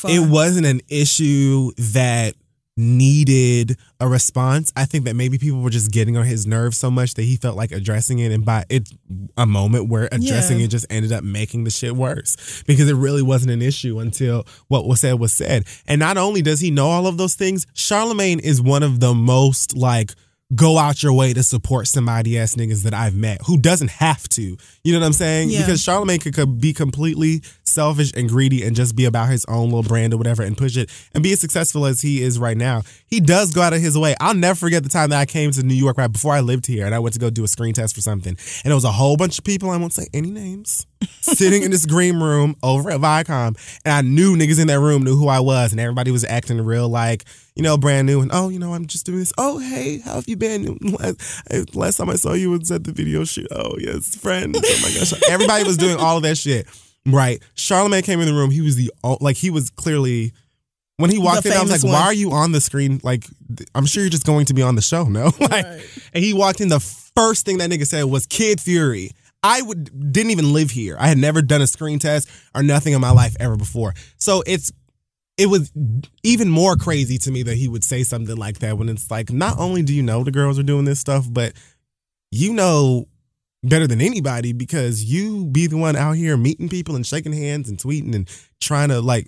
it wasn't an issue that needed a response. I think that maybe people were just getting on his nerves so much that he felt like addressing it, and by it, a moment where addressing it just ended up making the shit worse, because it really wasn't an issue until what was said was said. And not only does he know all of those things, Charlemagne is one of the most like go out your way to support somebody ass niggas that I've met who doesn't have to. You know what I'm saying? Yeah. Because Charlemagne could be completely selfish and greedy and just be about his own little brand or whatever and push it and be as successful as he is right now. He does go out of his way. I'll never forget the time that I came to New York right before I lived here, and I went to go do a screen test for something. And it was a whole bunch of people, I won't say any names, sitting in this green room over at Viacom. And I knew niggas in that room knew who I was, and everybody was acting real like, you know, brand new. And, oh, you know, I'm just doing this. Oh, hey, how have you been? Last time I saw you was at the video shoot. Oh, yes, friend. Oh, my gosh. Everybody was doing all of that shit. Right. Charlamagne came in the room. He was clearly, when he walked in, I was like, why are you on the screen? Like, I'm sure you're just going to be on the show, no? Like, and he walked in, the first thing that nigga said was Kid Fury. I didn't even live here. I had never done a screen test or nothing in my life ever before. So it was even more crazy to me that he would say something like that when it's like, not only do you know the girls are doing this stuff, but you know better than anybody because you be the one out here meeting people and shaking hands and tweeting and trying to like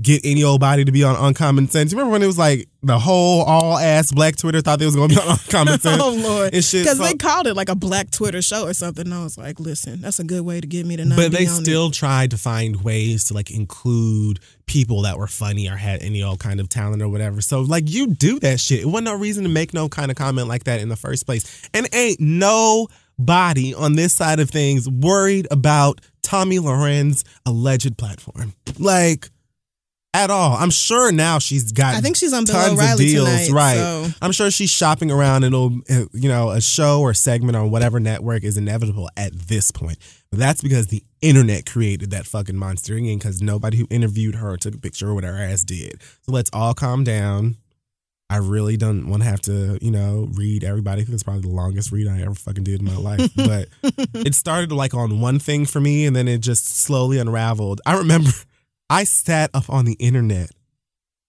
get any old body to be on Uncommon Sense. You remember when it was like the whole all-ass black Twitter thought they was going to be on Uncommon Sense? Oh, Lord. And shit. Because they called it like a black Twitter show or something. And I was like, listen, that's a good way to get me to not be on it. But they still tried to find ways to like include people that were funny or had any old kind of talent or whatever. So like you do that shit. It wasn't no reason to make no kind of comment like that in the first place. And ain't nobody on this side of things worried about Tomi Laren's alleged platform. Like... at all. I'm sure now she's got tons of deals. Tonight, right. So. I'm sure she's shopping around and it'll, you know, a show or segment on whatever network is inevitable at this point. But that's because the internet created that fucking monster again because nobody who interviewed her or took a picture or whatever ass did. So let's all calm down. I really don't want to have to, you know, read everybody. I think it's probably the longest read I ever fucking did in my life. But it started like on one thing for me and then it just slowly unraveled. I remember... I sat up on the internet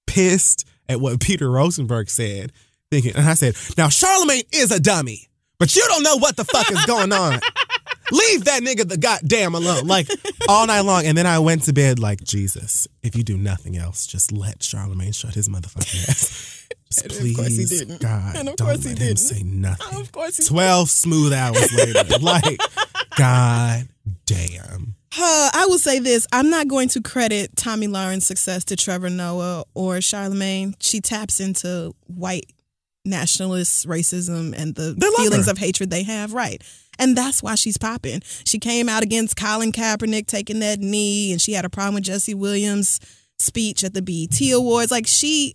pissed at what Peter Rosenberg said, thinking, and I said, now Charlamagne is a dummy, but you don't know what the fuck is going on. Leave that nigga the goddamn alone, like all night long. And then I went to bed like, Jesus, if you do nothing else, just let Charlamagne shut his motherfucking ass. Just and please, of course he didn't. God, and of don't course let he didn't. Him say nothing. And of course he 12 didn't. Smooth hours later, like, God damn. I will say this. I'm not going to credit Tomi Laren's success to Trevor Noah or Charlamagne. She taps into white nationalist racism and the feelings of hatred they have. Right. And that's why she's popping. She came out against Colin Kaepernick taking that knee, and she had a problem with Jesse Williams' speech at the BET Awards. Like, she's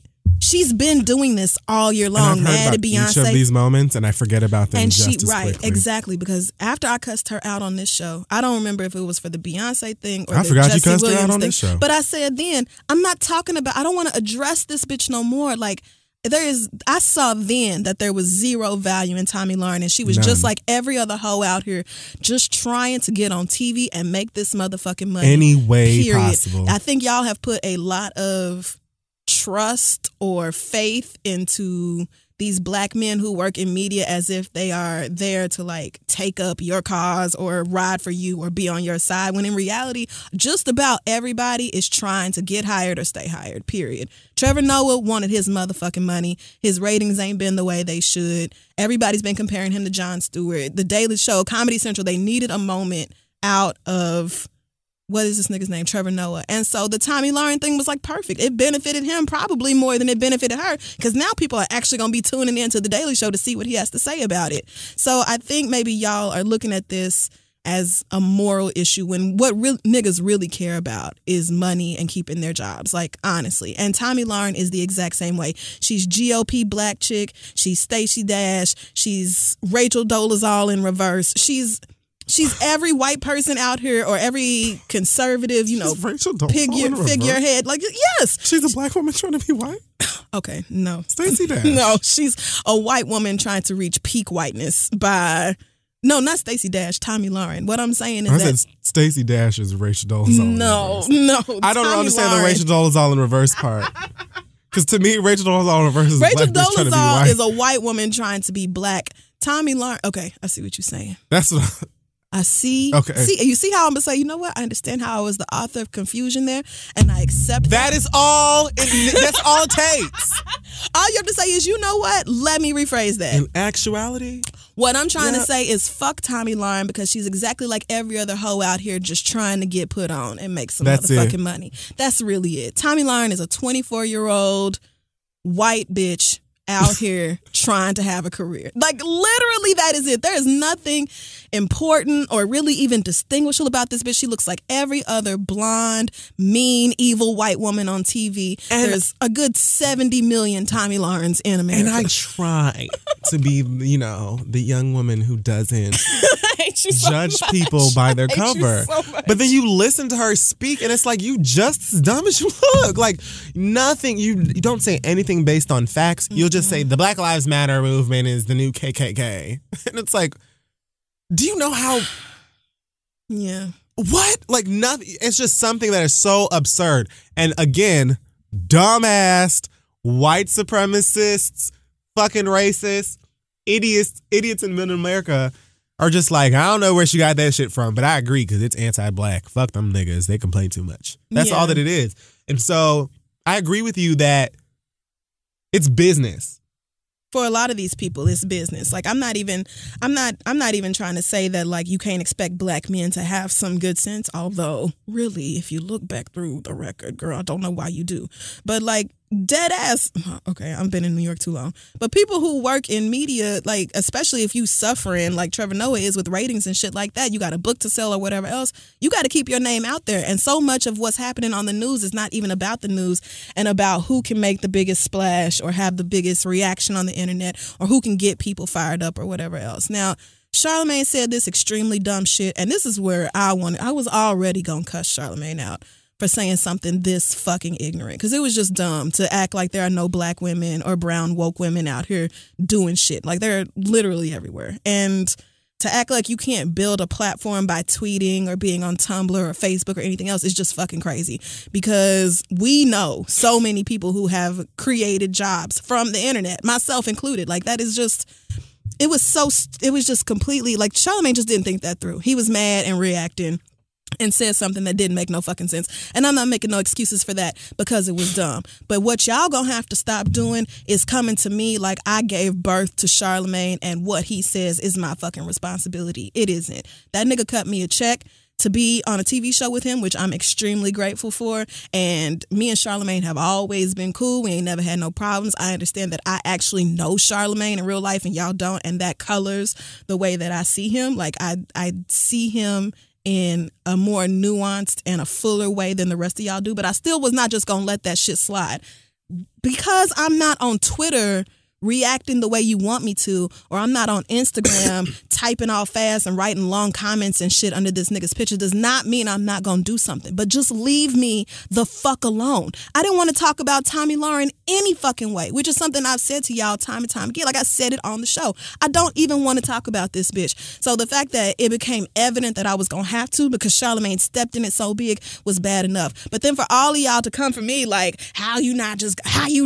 been doing this all year long. And I've heard about Beyonce. Each of these moments, and I forget about them. And she, just as right, quickly. Exactly, because after I cussed her out on this show, I don't remember if it was for the Beyonce thing or the Jesse Williams thing. I forgot you cussed her out on this show. But I said then, I'm not talking about. I don't want to address this bitch no more. Like I saw then that there was zero value in Tomi Laren, and she was just like every other hoe out here, just trying to get on TV and make this motherfucking money any way possible. I think y'all have put a lot of trust or faith into these black men who work in media as if they are there to like take up your cause or ride for you or be on your side, when in reality just about everybody is trying to get hired or stay hired, period. Trevor Noah wanted his motherfucking money. His ratings ain't been the way they should. Everybody's been comparing him to Jon Stewart. The Daily Show, Comedy Central, they needed a moment out of what is this nigga's name? Trevor Noah. And so the Tomi Laren thing was like perfect. It benefited him probably more than it benefited her, because now people are actually going to be tuning into The Daily Show to see what he has to say about it. So I think maybe y'all are looking at this as a moral issue when what niggas really care about is money and keeping their jobs, like honestly. And Tomi Laren is the exact same way. She's GOP black chick. She's Stacey Dash. She's Rachel Dolezal in reverse. She's every white person out here, or every conservative, you know, figurehead. Like, yes. She's a black woman trying to be white? Okay, no. Stacey Dash. No, she's a white woman trying to reach peak whiteness by... No, not Stacey Dash, Tomi Laren. What I'm saying is that Stacey Dash is Rachel Dolezal. No. I don't understand the Rachel Dolezal in reverse part. Because to me, Rachel Dolezal in reverse is Rachel Dolezal trying to be white. Is a white woman trying to be black. Tomi Laren. Okay, I see what you're saying. That's what I see. Okay. See, you see how I'm going to say, you know what? I understand how I was the author of confusion there, and I accept that. That's all it takes. All you have to say is, you know what? Let me rephrase that. In actuality? What I'm trying to say is fuck Tomi Laren, because she's exactly like every other hoe out here just trying to get put on and make some motherfucking money. That's really it. Tomi Laren is a 24-year-old white bitch out here trying to have a career. Like, literally, that is it. There is nothing important or really even distinguishable about this bitch. She looks like every other blonde, mean, evil white woman on TV. And there's a good 70 million Tomi Larens in America. And I try to be, you know, the young woman who doesn't hate you so much. Judge people by their cover. So but then you listen to her speak, and it's like, you just as dumb as you look. Like, nothing. You don't say anything based on facts. You'll just say, the Black Lives Matter movement is the new KKK. And it's like, do you know how... Yeah. What? Like, nothing. It's just something that is so absurd. And again, dumbass, white supremacists, fucking racists, idiots in middle America are just like, I don't know where she got that shit from, but I agree because it's anti-black. Fuck them niggas. They complain too much. That's all that it is. And so I agree with you that it's business. For a lot of these people, it's business. Like, I'm not even trying to say that, like, you can't expect black men to have some good sense. Although, really, if you look back through the record, girl, I don't know why you do. But, like, dead ass. Okay, I've been in New York too long. But people who work in media, like, especially if you suffering, like Trevor Noah is with ratings and shit like that, you got a book to sell or whatever else, you got to keep your name out there. And so much of what's happening on the news is not even about the news and about who can make the biggest splash or have the biggest reaction on the internet or who can get people fired up or whatever else. Now, Charlamagne said this extremely dumb shit, and this is where I was already going to cuss Charlamagne out for saying something this fucking ignorant. Because it was just dumb to act like there are no black women or brown woke women out here doing shit. Like, they're literally everywhere. And to act like you can't build a platform by tweeting or being on Tumblr or Facebook or anything else is just fucking crazy. Because we know so many people who have created jobs from the internet, myself included. Like, that is just... It was just completely... Like, Charlamagne just didn't think that through. He was mad and reacting and said something that didn't make no fucking sense. And I'm not making no excuses for that because it was dumb. But what y'all gonna have to stop doing is coming to me like I gave birth to Charlamagne and what he says is my fucking responsibility. It isn't. That nigga cut me a check to be on a TV show with him, which I'm extremely grateful for. And me and Charlamagne have always been cool. We ain't never had no problems. I understand that I actually know Charlamagne in real life and y'all don't. And that colors the way that I see him. Like, I see him in a more nuanced and a fuller way than the rest of y'all do. But I still was not just going to let that shit slide. Because I'm not on Twitter reacting the way you want me to, or I'm not on Instagram typing all fast and writing long comments and shit under this nigga's picture, does not mean I'm not going to do something. But just leave me the fuck alone. I didn't want to talk about Tommy Lauren any fucking way, which is something I've said to y'all time and time again. Like, I said it on the show. I don't even want to talk about this bitch. So the fact that it became evident that I was going to have to because Charlamagne stepped in it so big was bad enough. But then for all of y'all to come for me like, how you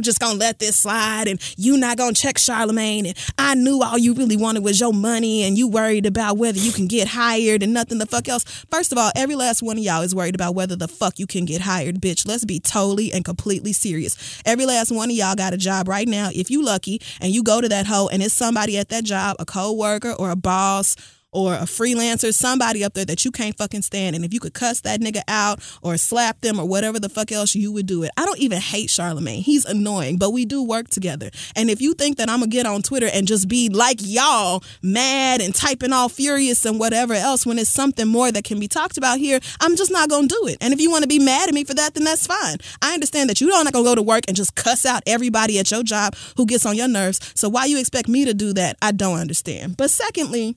just going to let this slide and you not going to check Charlamagne and I knew all you really wanted was your money and you worried about whether you can get hired and nothing the fuck else. First of all, every last one of y'all is worried about whether the fuck you can get hired, bitch. Let's be totally and completely serious. Every last one of y'all got a job right now, if you lucky, and you go to that hoe and it's somebody at that job, a co-worker or a boss or a freelancer, somebody up there that you can't fucking stand. And if you could cuss that nigga out or slap them or whatever the fuck else, you would do it. I don't even hate Charlamagne. He's annoying, but we do work together. And if you think that I'm going to get on Twitter and just be like y'all, mad and typing all furious and whatever else when it's something more that can be talked about here, I'm just not going to do it. And if you want to be mad at me for that, then that's fine. I understand that you're not going to go to work and just cuss out everybody at your job who gets on your nerves. So why you expect me to do that, I don't understand. But secondly,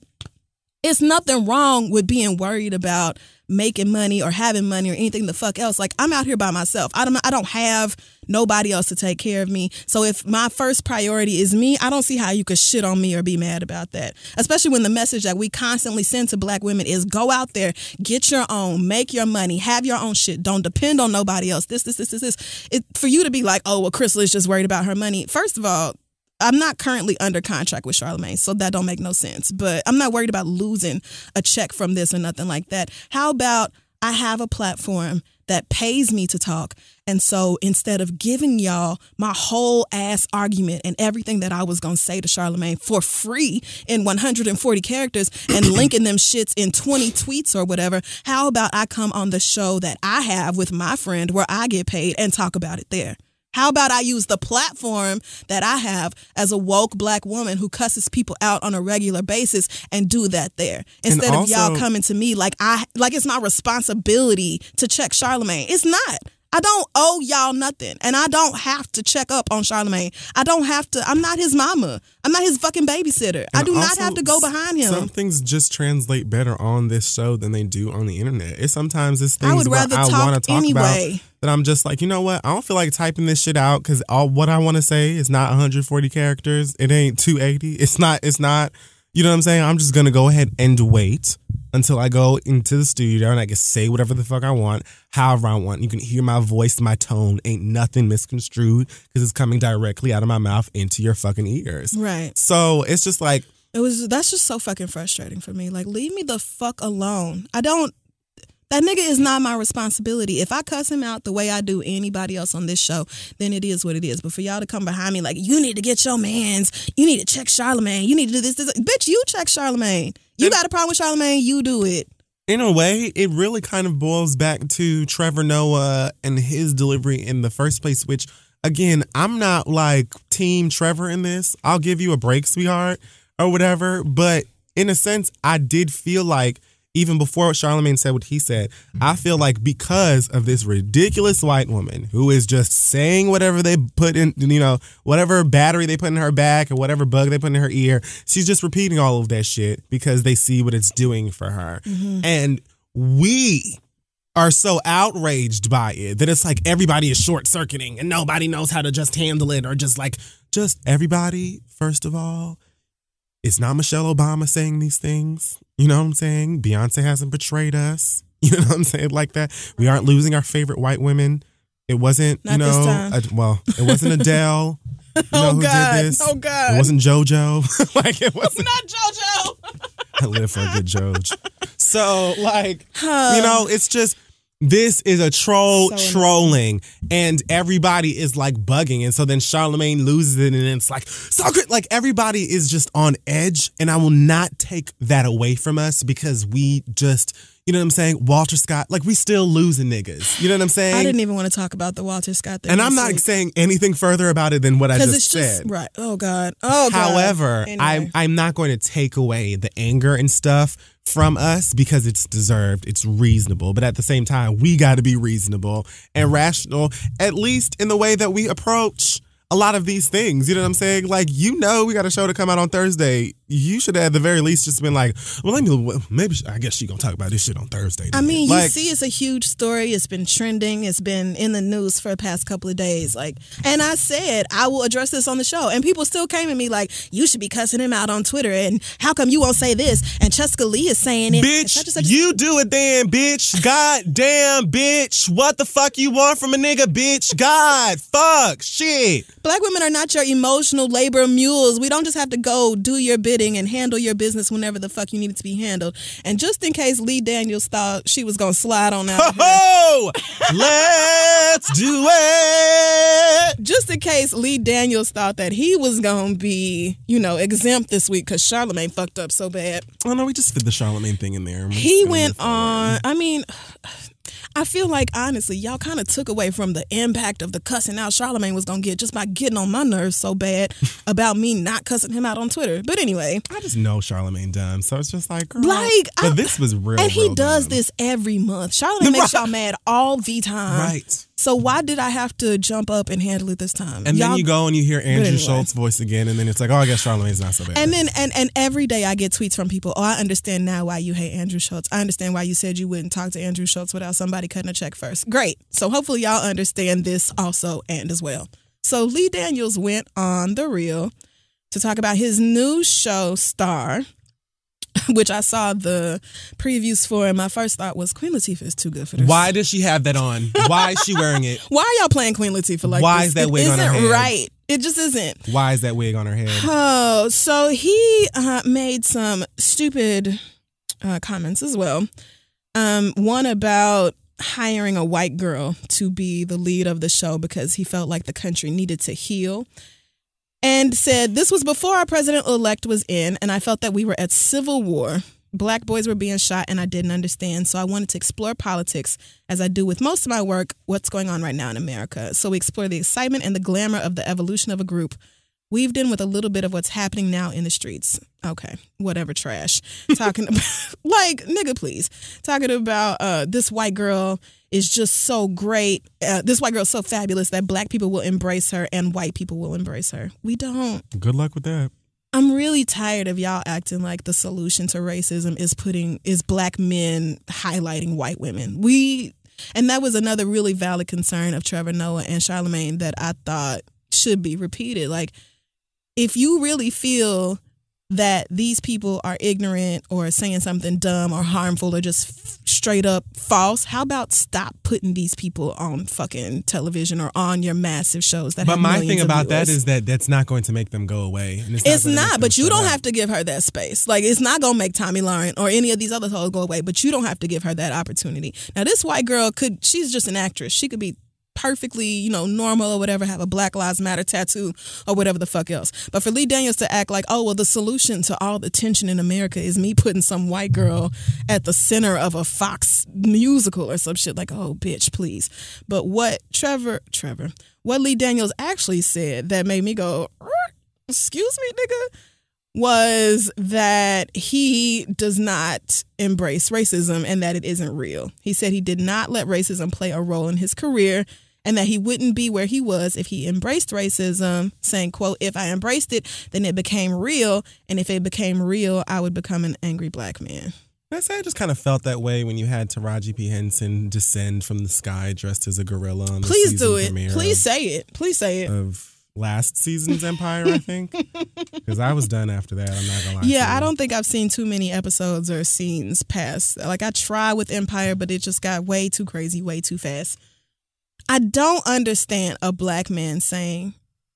it's nothing wrong with being worried about making money or having money or anything the fuck else. Like, I'm out here by myself. I don't have nobody else to take care of me. So if my first priority is me, I don't see how you could shit on me or be mad about that. Especially when the message that we constantly send to black women is go out there, get your own, make your money, have your own shit. Don't depend on nobody else. This. For you to be like, oh, well, Crystal is just worried about her money. First of all, I'm not currently under contract with Charlamagne, so that don't make no sense. But I'm not worried about losing a check from this or nothing like that. How about I have a platform that pays me to talk? And so instead of giving y'all my whole ass argument and everything that I was going to say to Charlamagne for free in 140 characters and linking them shits in 20 tweets or whatever, how about I come on the show that I have with my friend where I get paid and talk about it there? How about I use the platform that I have as a woke black woman who cusses people out on a regular basis and do that there? Instead of y'all coming to me like it's my responsibility to check Charlamagne. It's not. I don't owe y'all nothing. And I don't have to check up on Charlamagne. I don't have to. I'm not his mama. I'm not his fucking babysitter. And I do not have to go behind him. Some things just translate better on this show than they do on the internet. It's things I would rather I want to talk about that I'm just like, you know what? I don't feel like typing this shit out because all what I want to say is not 140 characters. It ain't 280. It's not. You know what I'm saying? I'm just going to go ahead and wait until I go into the studio and I can say whatever the fuck I want, however I want. You can hear my voice, my tone. Ain't nothing misconstrued because it's coming directly out of my mouth into your fucking ears. Right. So it's just like... That's just so fucking frustrating for me. Like, leave me the fuck alone. That nigga is not my responsibility. If I cuss him out the way I do anybody else on this show, then it is what it is. But for y'all to come behind me like, you need to get your mans. You need to check Charlamagne. You need to do this. Bitch, you check Charlamagne. You got a problem with Charlamagne, you do it. In a way, it really kind of boils back to Trevor Noah and his delivery in the first place, which, again, I'm not like Team Trevor in this. I'll give you a break, sweetheart, or whatever. But in a sense, I did feel like, even before Charlamagne said what he said, I feel like because of this ridiculous white woman who is just saying whatever they put in, you know, whatever battery they put in her back or whatever bug they put in her ear, she's just repeating all of that shit because they see what it's doing for her. Mm-hmm. And we are so outraged by it that it's like everybody is short-circuiting and nobody knows how to just handle it or just everybody, first of all. It's not Michelle Obama saying these things. You know what I'm saying? Beyonce hasn't betrayed us. You know what I'm saying? Like that. We aren't losing our favorite white women. It wasn't, it wasn't Adele. You know who did this? Oh, God. It wasn't JoJo. It wasn't not JoJo. I live for a good JoJo. So, it's just... This is a troll trolling, and everybody is like bugging. And so then Charlamagne loses it, and it's like, so good. Like, everybody is just on edge, and I will not take that away from us because we just, you know what I'm saying? Walter Scott, like, we still losing niggas. You know what I'm saying? I didn't even want to talk about the Walter Scott thing. And I'm not saying anything further about it than what I just said. Right. Oh, God. Oh, God. However, anyway. I'm not going to take away the anger and stuff from us because it's deserved, it's reasonable. But at the same time, we got to be reasonable and rational, at least in the way that we approach a lot of these things. You know what I'm saying? Like, you know, we got a show to come out on Thursday. You should have at the very least just been like, well, I guess she gonna talk about this shit on Thursday. I mean, you see it's a huge story. It's been trending. It's been in the news for the past couple of days. Like, and I said, I will address this on the show. And people still came at me like, you should be cussing him out on Twitter. And how come you won't say this? And Jessica Lee is saying it. Bitch, you do it then, bitch. God damn, bitch. What the fuck you want from a nigga, bitch? God, fuck, shit. Black women are not your emotional labor mules. We don't just have to go do your bidding and handle your business whenever the fuck you need it to be handled. And just in case Lee Daniels thought she was going to slide on out of her. Let's do it! Just in case Lee Daniels thought that he was going to be, exempt this week because Charlamagne fucked up so bad. Oh, no, we just fit the Charlamagne thing in there. He went on, I feel like, honestly, y'all kind of took away from the impact of the cussing out Charlamagne was going to get just by getting on my nerves so bad about me not cussing him out on Twitter. But anyway. I just know Charlamagne dumb, so it's just like, girl. But this was real. And he does this every month. Charlamagne makes y'all mad all the time. Right. So why did I have to jump up and handle it this time? And then you go and you hear Andrew Schultz's voice again, and then it's like, oh, I guess Charlamagne's not so bad. And then and every day I get tweets from people, oh, I understand now why you hate Andrew Schultz. I understand why you said you wouldn't talk to Andrew Schultz without somebody cutting a check first. Great. So hopefully y'all understand this also and as well. So Lee Daniels went on The Real to talk about his new show, Star, which I saw the previews for, and my first thought was Queen Latifah is too good for this. Why does she have that on? Why is she wearing it? Why are y'all playing Queen Latifah like Why this? Is that wig on her head? It isn't right. It just isn't. Why is that wig on her head? Oh, so he made some stupid comments as well. One about hiring a white girl to be the lead of the show because he felt like the country needed to heal. And said, this was before our president-elect was in, and I felt that we were at civil war. Black boys were being shot, and I didn't understand. So I wanted to explore politics, as I do with most of my work, what's going on right now in America. So we explore the excitement and the glamour of the evolution of a group, weaved in with a little bit of what's happening now in the streets. Okay, whatever, trash. Talking about, nigga, please. Talking about this white girl is just so great. This white girl is so fabulous that black people will embrace her and white people will embrace her. We don't. Good luck with that. I'm really tired of y'all acting like the solution to racism is black men highlighting white women. And that was another really valid concern of Trevor Noah and Charlamagne that I thought should be repeated. Like, if you really feel that these people are ignorant or saying something dumb or harmful or just straight up false, how about stop putting these people on fucking television or on your massive shows that have millions of viewers? But my thing about that is that that's not going to make them go away. And it's not, but you don't have to give her that space. Like, it's not going to make Tommy Lauren or any of these other hoes go away, but you don't have to give her that opportunity. Now, this white girl she's just an actress. She could be perfectly, normal or whatever, have a Black Lives Matter tattoo or whatever the fuck else. But for Lee Daniels to act like, oh, well, the solution to all the tension in America is me putting some white girl at the center of a Fox musical or some shit, like, oh, bitch, please. But what what Lee Daniels actually said that made me go, excuse me, nigga, was that he does not embrace racism and that it isn't real. He said he did not let racism play a role in his career, and that he wouldn't be where he was if he embraced racism, saying, quote, if I embraced it, then it became real. And if it became real, I would become an angry black man. I just kind of felt that way when you had Taraji P. Henson descend from the sky dressed as a gorilla on the season premiere. Please say it. Of last season's Empire, I think. Because I was done after that, I'm not going to lie. Yeah, I don't think I've seen too many episodes or scenes past. Like, I tried with Empire, but it just got way too crazy, way too fast. I don't understand a black man saying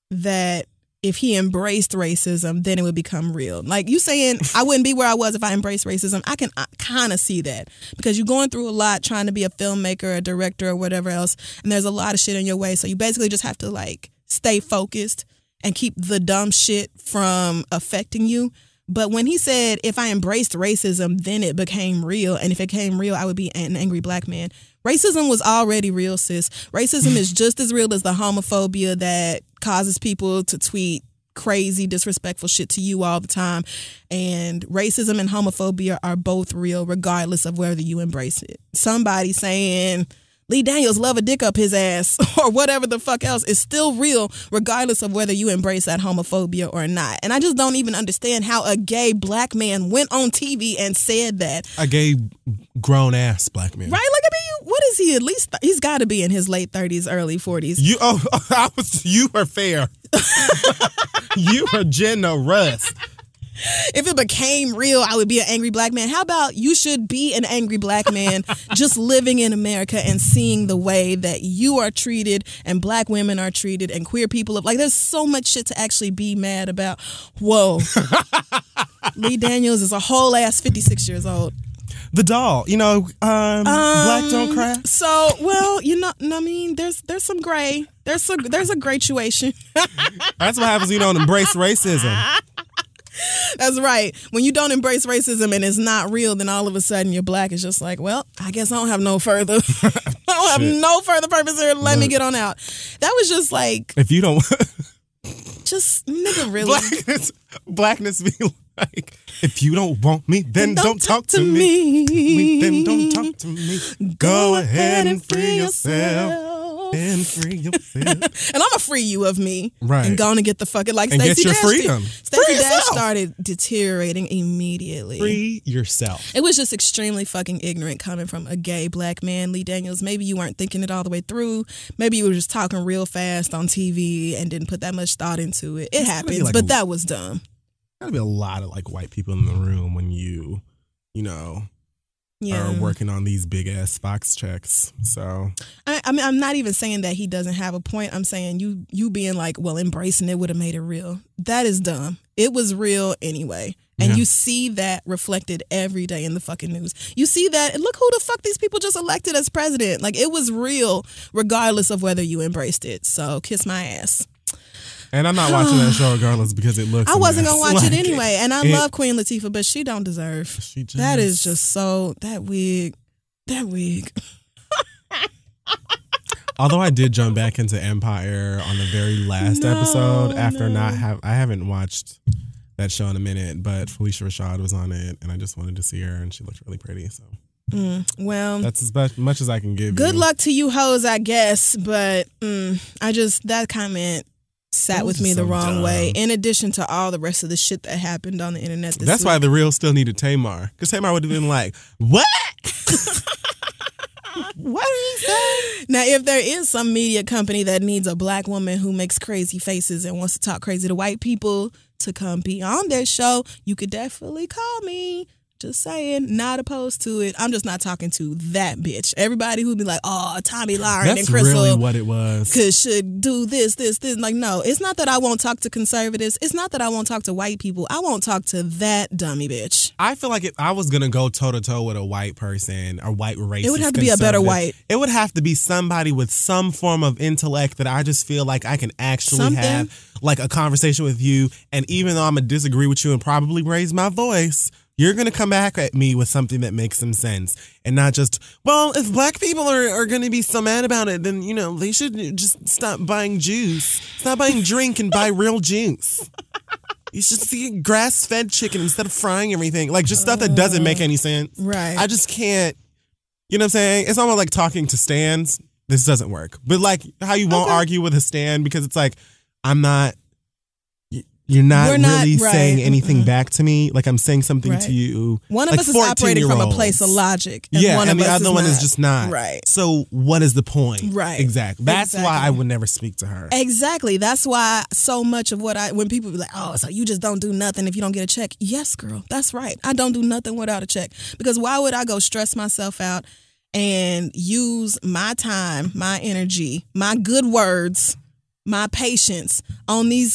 that if he embraced racism, then it would become real. Like, you saying, I wouldn't be where I was if I embraced racism. I can kind of see that, because you're going through a lot trying to be a filmmaker, a director, or whatever else, and there's a lot of shit in your way. So you basically just have to, like, stay focused and keep the dumb shit from affecting you. But when he said, if I embraced racism, then it became real, and if it became real, I would be an angry black man. Racism was already real, sis. Racism is just as real as the homophobia that causes people to tweet crazy, disrespectful shit to you all the time. And racism and homophobia are both real, regardless of whether you embrace it. Somebody saying Lee Daniels love a dick up his ass or whatever the fuck else is still real, regardless of whether you embrace that homophobia or not. And I just don't even understand how a gay black man went on TV and said that. A gay grown ass black man. Right? Like, I mean, what is he? At least he's got to be in his late 30s, early 40s. You are fair. You are generous. If it became real, I would be an angry black man. How about you should be an angry black man just living in America and seeing the way that you are treated and black women are treated and queer people. Like, there's so much shit to actually be mad about. Whoa. Lee Daniels is a whole ass 56 years old. The doll, black don't cry. So, well, I mean, there's some gray. There's a gratuation. That's what happens when you don't embrace racism. That's right. When you don't embrace racism and it's not real, then all of a sudden you're black. It's just like, well, I guess I don't have no further. I don't have no further purpose here. Let me get on out. That was just like, if you don't, just nigga, really blackness be like, if you don't want me, then don't talk to me. Then don't talk to me. Go ahead and free yourself. And free yourself. And I'm going to free you of me. Right. And going to get the fucking, like, and Stacey Dash. And get your freedom. Stacey Dash started deteriorating immediately. Free yourself. It was just extremely fucking ignorant coming from a gay black man. Lee Daniels, maybe you weren't thinking it all the way through. Maybe you were just talking real fast on TV and didn't put that much thought into it. It happens, but that was dumb. Gotta be a lot of, like, white people in the room when you are working on these big-ass Fox checks, so. I mean, I'm not even saying that he doesn't have a point. I'm saying you being like, well, embracing it would have made it real. That is dumb. It was real anyway. And you see that reflected every day in the fucking news. You see that, and look who the fuck these people just elected as president. Like, it was real regardless of whether you embraced it. So, kiss my ass. And I'm not watching that show regardless because it looks. I wasn't going to watch it anyway. And I love Queen Latifah, but she don't deserve. That is just so, that wig. Although I did jump back into Empire on the very last episode after I haven't watched that show in a minute, but Felicia Rashad was on it and I just wanted to see her and she looked really pretty. So Well, that's as much as I can give. Good luck to you hoes, I guess. But I just, that comment sat with me the wrong way, in addition to all the rest of the shit that happened on the internet this week. That's why The Real still needed Tamar, because Tamar would have been like, what? What are you saying? Now, if there is some media company that needs a black woman who makes crazy faces and wants to talk crazy to white people to come be on their show, you could definitely call me. Just saying, not opposed to it. I'm just not talking to that bitch. Everybody who'd be like, oh, Tommy Lauren and Crystal. That's really what it was. Should do this. Like, no, it's not that I won't talk to conservatives. It's not that I won't talk to white people. I won't talk to that dummy bitch. I feel like if I was going to go toe-to-toe with a white person, a white racist, it would have to be a better white. It would have to be somebody with some form of intellect that I just feel like I can actually have like a conversation with you. And even though I'm going to disagree with you and probably raise my voice, you're going to come back at me with something that makes some sense and not just, well, if black people are going to be so mad about it, then, you know, they should just stop buying juice, stop buying drink and buy real juice. You should see grass-fed chicken instead of frying everything. Like, just stuff that doesn't make any sense. Right. I just can't, you know what I'm saying? It's almost like talking to stands. This doesn't work. But, like, how you won't argue with a stand because it's like, You're not saying anything back to me. Like, I'm saying something to you. One of us is operating from a place of logic. And the other one is just not. Right. So what is the point? Right. Exactly. That's why I would never speak to her. Exactly. That's why so much of when people be like, oh, so you just don't do nothing if you don't get a check. Yes, girl. That's right. I don't do nothing without a check. Because why would I go stress myself out and use my time, my energy, my good words, my patience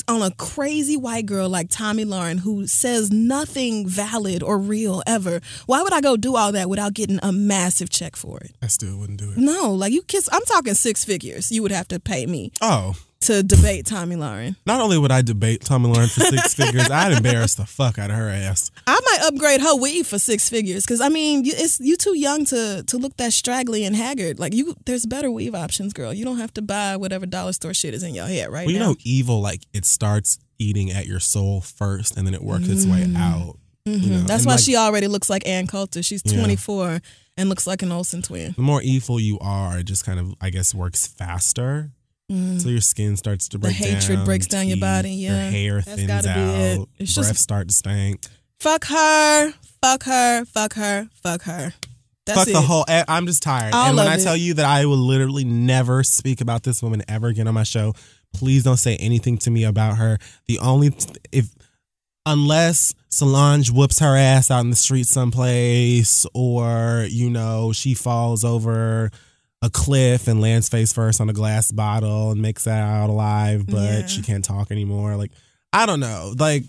on a crazy white girl like Tommy Lauren who says nothing valid or real ever? Why would I go do all that without getting a massive check for it? I still wouldn't do it. No, like I'm talking 6 figures. You would have to pay me. Oh. To debate Tommy Lauren. Not only would I debate Tommy Lauren for 6 figures, I'd embarrass the fuck out of her ass. I might upgrade her weave for 6 figures because, I mean, you too young to look that straggly and haggard. Like, there's better weave options, girl. You don't have to buy whatever dollar store shit is in your head right now. Well, you know, evil, like, it starts eating at your soul first and then it works its way out. Mm-hmm. You know? That's why she already looks like Ann Coulter. She's 24 and looks like an Olsen twin. The more evil you are, it just kind of, I guess, works faster. So your skin starts to break down. The hatred breaks down your body, Your hair thins out. It's breath just start to stink. Fuck her. Fuck her. Fuck her. Fuck her. That's fuck it. The whole... I'm just tired. I tell you that I will literally never speak about this woman ever again on my show, please don't say anything to me about her. The only... Unless Solange whoops her ass out in the street someplace or, you know, she falls over a cliff and lands face first on a glass bottle and makes that out alive, but she can't talk anymore. Like, I don't know. Like,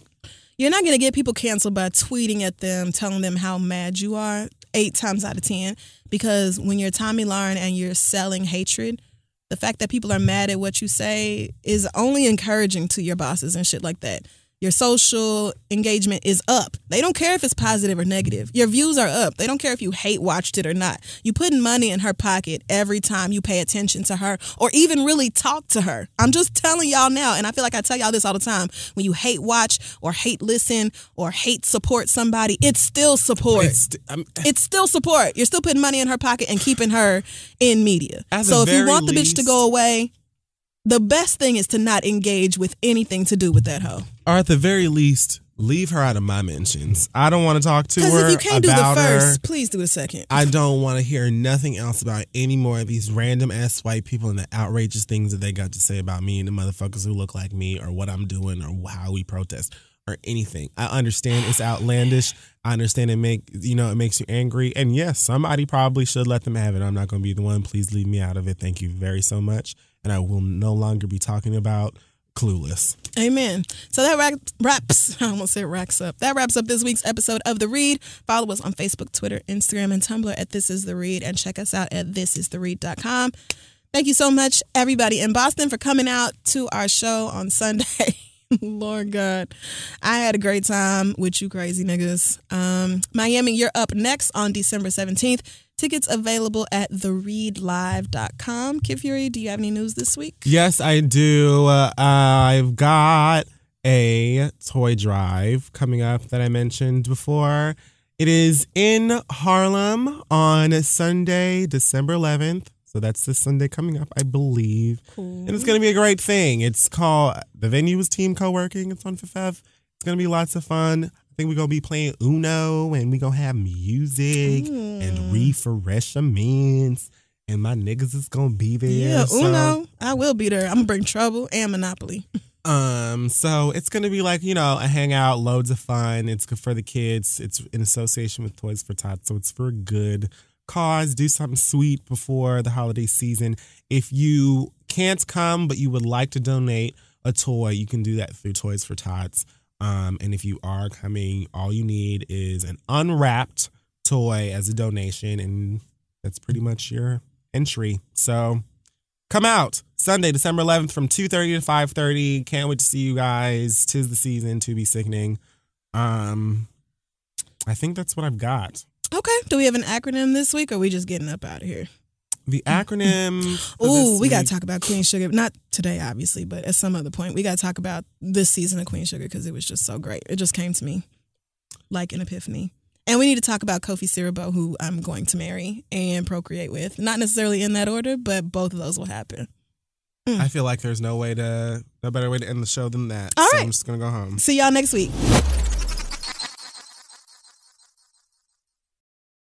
you're not going to get people canceled by tweeting at them, telling them how mad you are 8 times out of 10, because when you're Tommy Lauren and you're selling hatred, the fact that people are mad at what you say is only encouraging to your bosses and shit like that. Your social engagement is up. They don't care if it's positive or negative. Your views are up. They don't care if you hate watched it or not. You putting money in her pocket every time you pay attention to her or even really talk to her. I'm just telling y'all now, and I feel like I tell y'all this all the time. When you hate watch or hate listen or hate support somebody, it's still support. It's still support. You're still putting money in her pocket and keeping her in media. So if you want the bitch to go away, the best thing is to not engage with anything to do with that hoe. Or at the very least, leave her out of my mentions. I don't want to talk to her about her. Because if you can't do the first, please do the second. I don't want to hear nothing else about any more of these random-ass white people and the outrageous things that they got to say about me and the motherfuckers who look like me or what I'm doing or how we protest or anything. I understand it's outlandish. I understand it makes you angry. And, yes, somebody probably should let them have it. I'm not going to be the one. Please leave me out of it. Thank you very so much. And I will no longer be talking about Clueless. Amen. So that wraps. I almost said racks up. That wraps up this week's episode of The Read. Follow us on Facebook, Twitter, Instagram, and Tumblr at This Is The Read, and check us out at thisistheread.com. Thank you so much, everybody in Boston, for coming out to our show on Sunday. Lord God, I had a great time with you crazy niggas. Miami, you're up next on December 17th. Tickets available at thereadlive.com. Kid Fury, do you have any news this week? Yes, I do. I've got a toy drive coming up that I mentioned before. It is in Harlem on Sunday, December 11th. So that's this Sunday coming up, I believe. Cool. And it's going to be a great thing. It's called, the venue is Team Co-working. It's on Fifth Ave. It's going to be lots of fun. I think we're going to be playing Uno and we're going to have music and refreshments. And my niggas is going to be there. Yeah, Uno. I will be there. I'm going to bring Trouble and Monopoly. So it's going to be like, you know, a hangout, loads of fun. It's good for the kids. It's in association with Toys for Tots. So it's for a good cause. Do something sweet before the holiday season. If you can't come, but you would like to donate a toy, you can do that through Toys for Tots. And if you are coming, all you need is an unwrapped toy as a donation. And that's pretty much your entry. So come out Sunday, December 11th from 2:30 to 5:30. Can't wait to see you guys. 'Tis the season to be sickening. I think that's what I've got. Okay. Do we have an acronym this week or are we just getting up out of here? The acronym. Ooh, we got to talk about Queen Sugar. Not today, obviously, but at some other point. We got to talk about this season of Queen Sugar because it was just so great. It just came to me like an epiphany. And we need to talk about Kofi Ciribo, who I'm going to marry and procreate with. Not necessarily in that order, but both of those will happen. Mm. I feel like there's no better way to end the show than that. All right. I'm just going to go home. See y'all next week.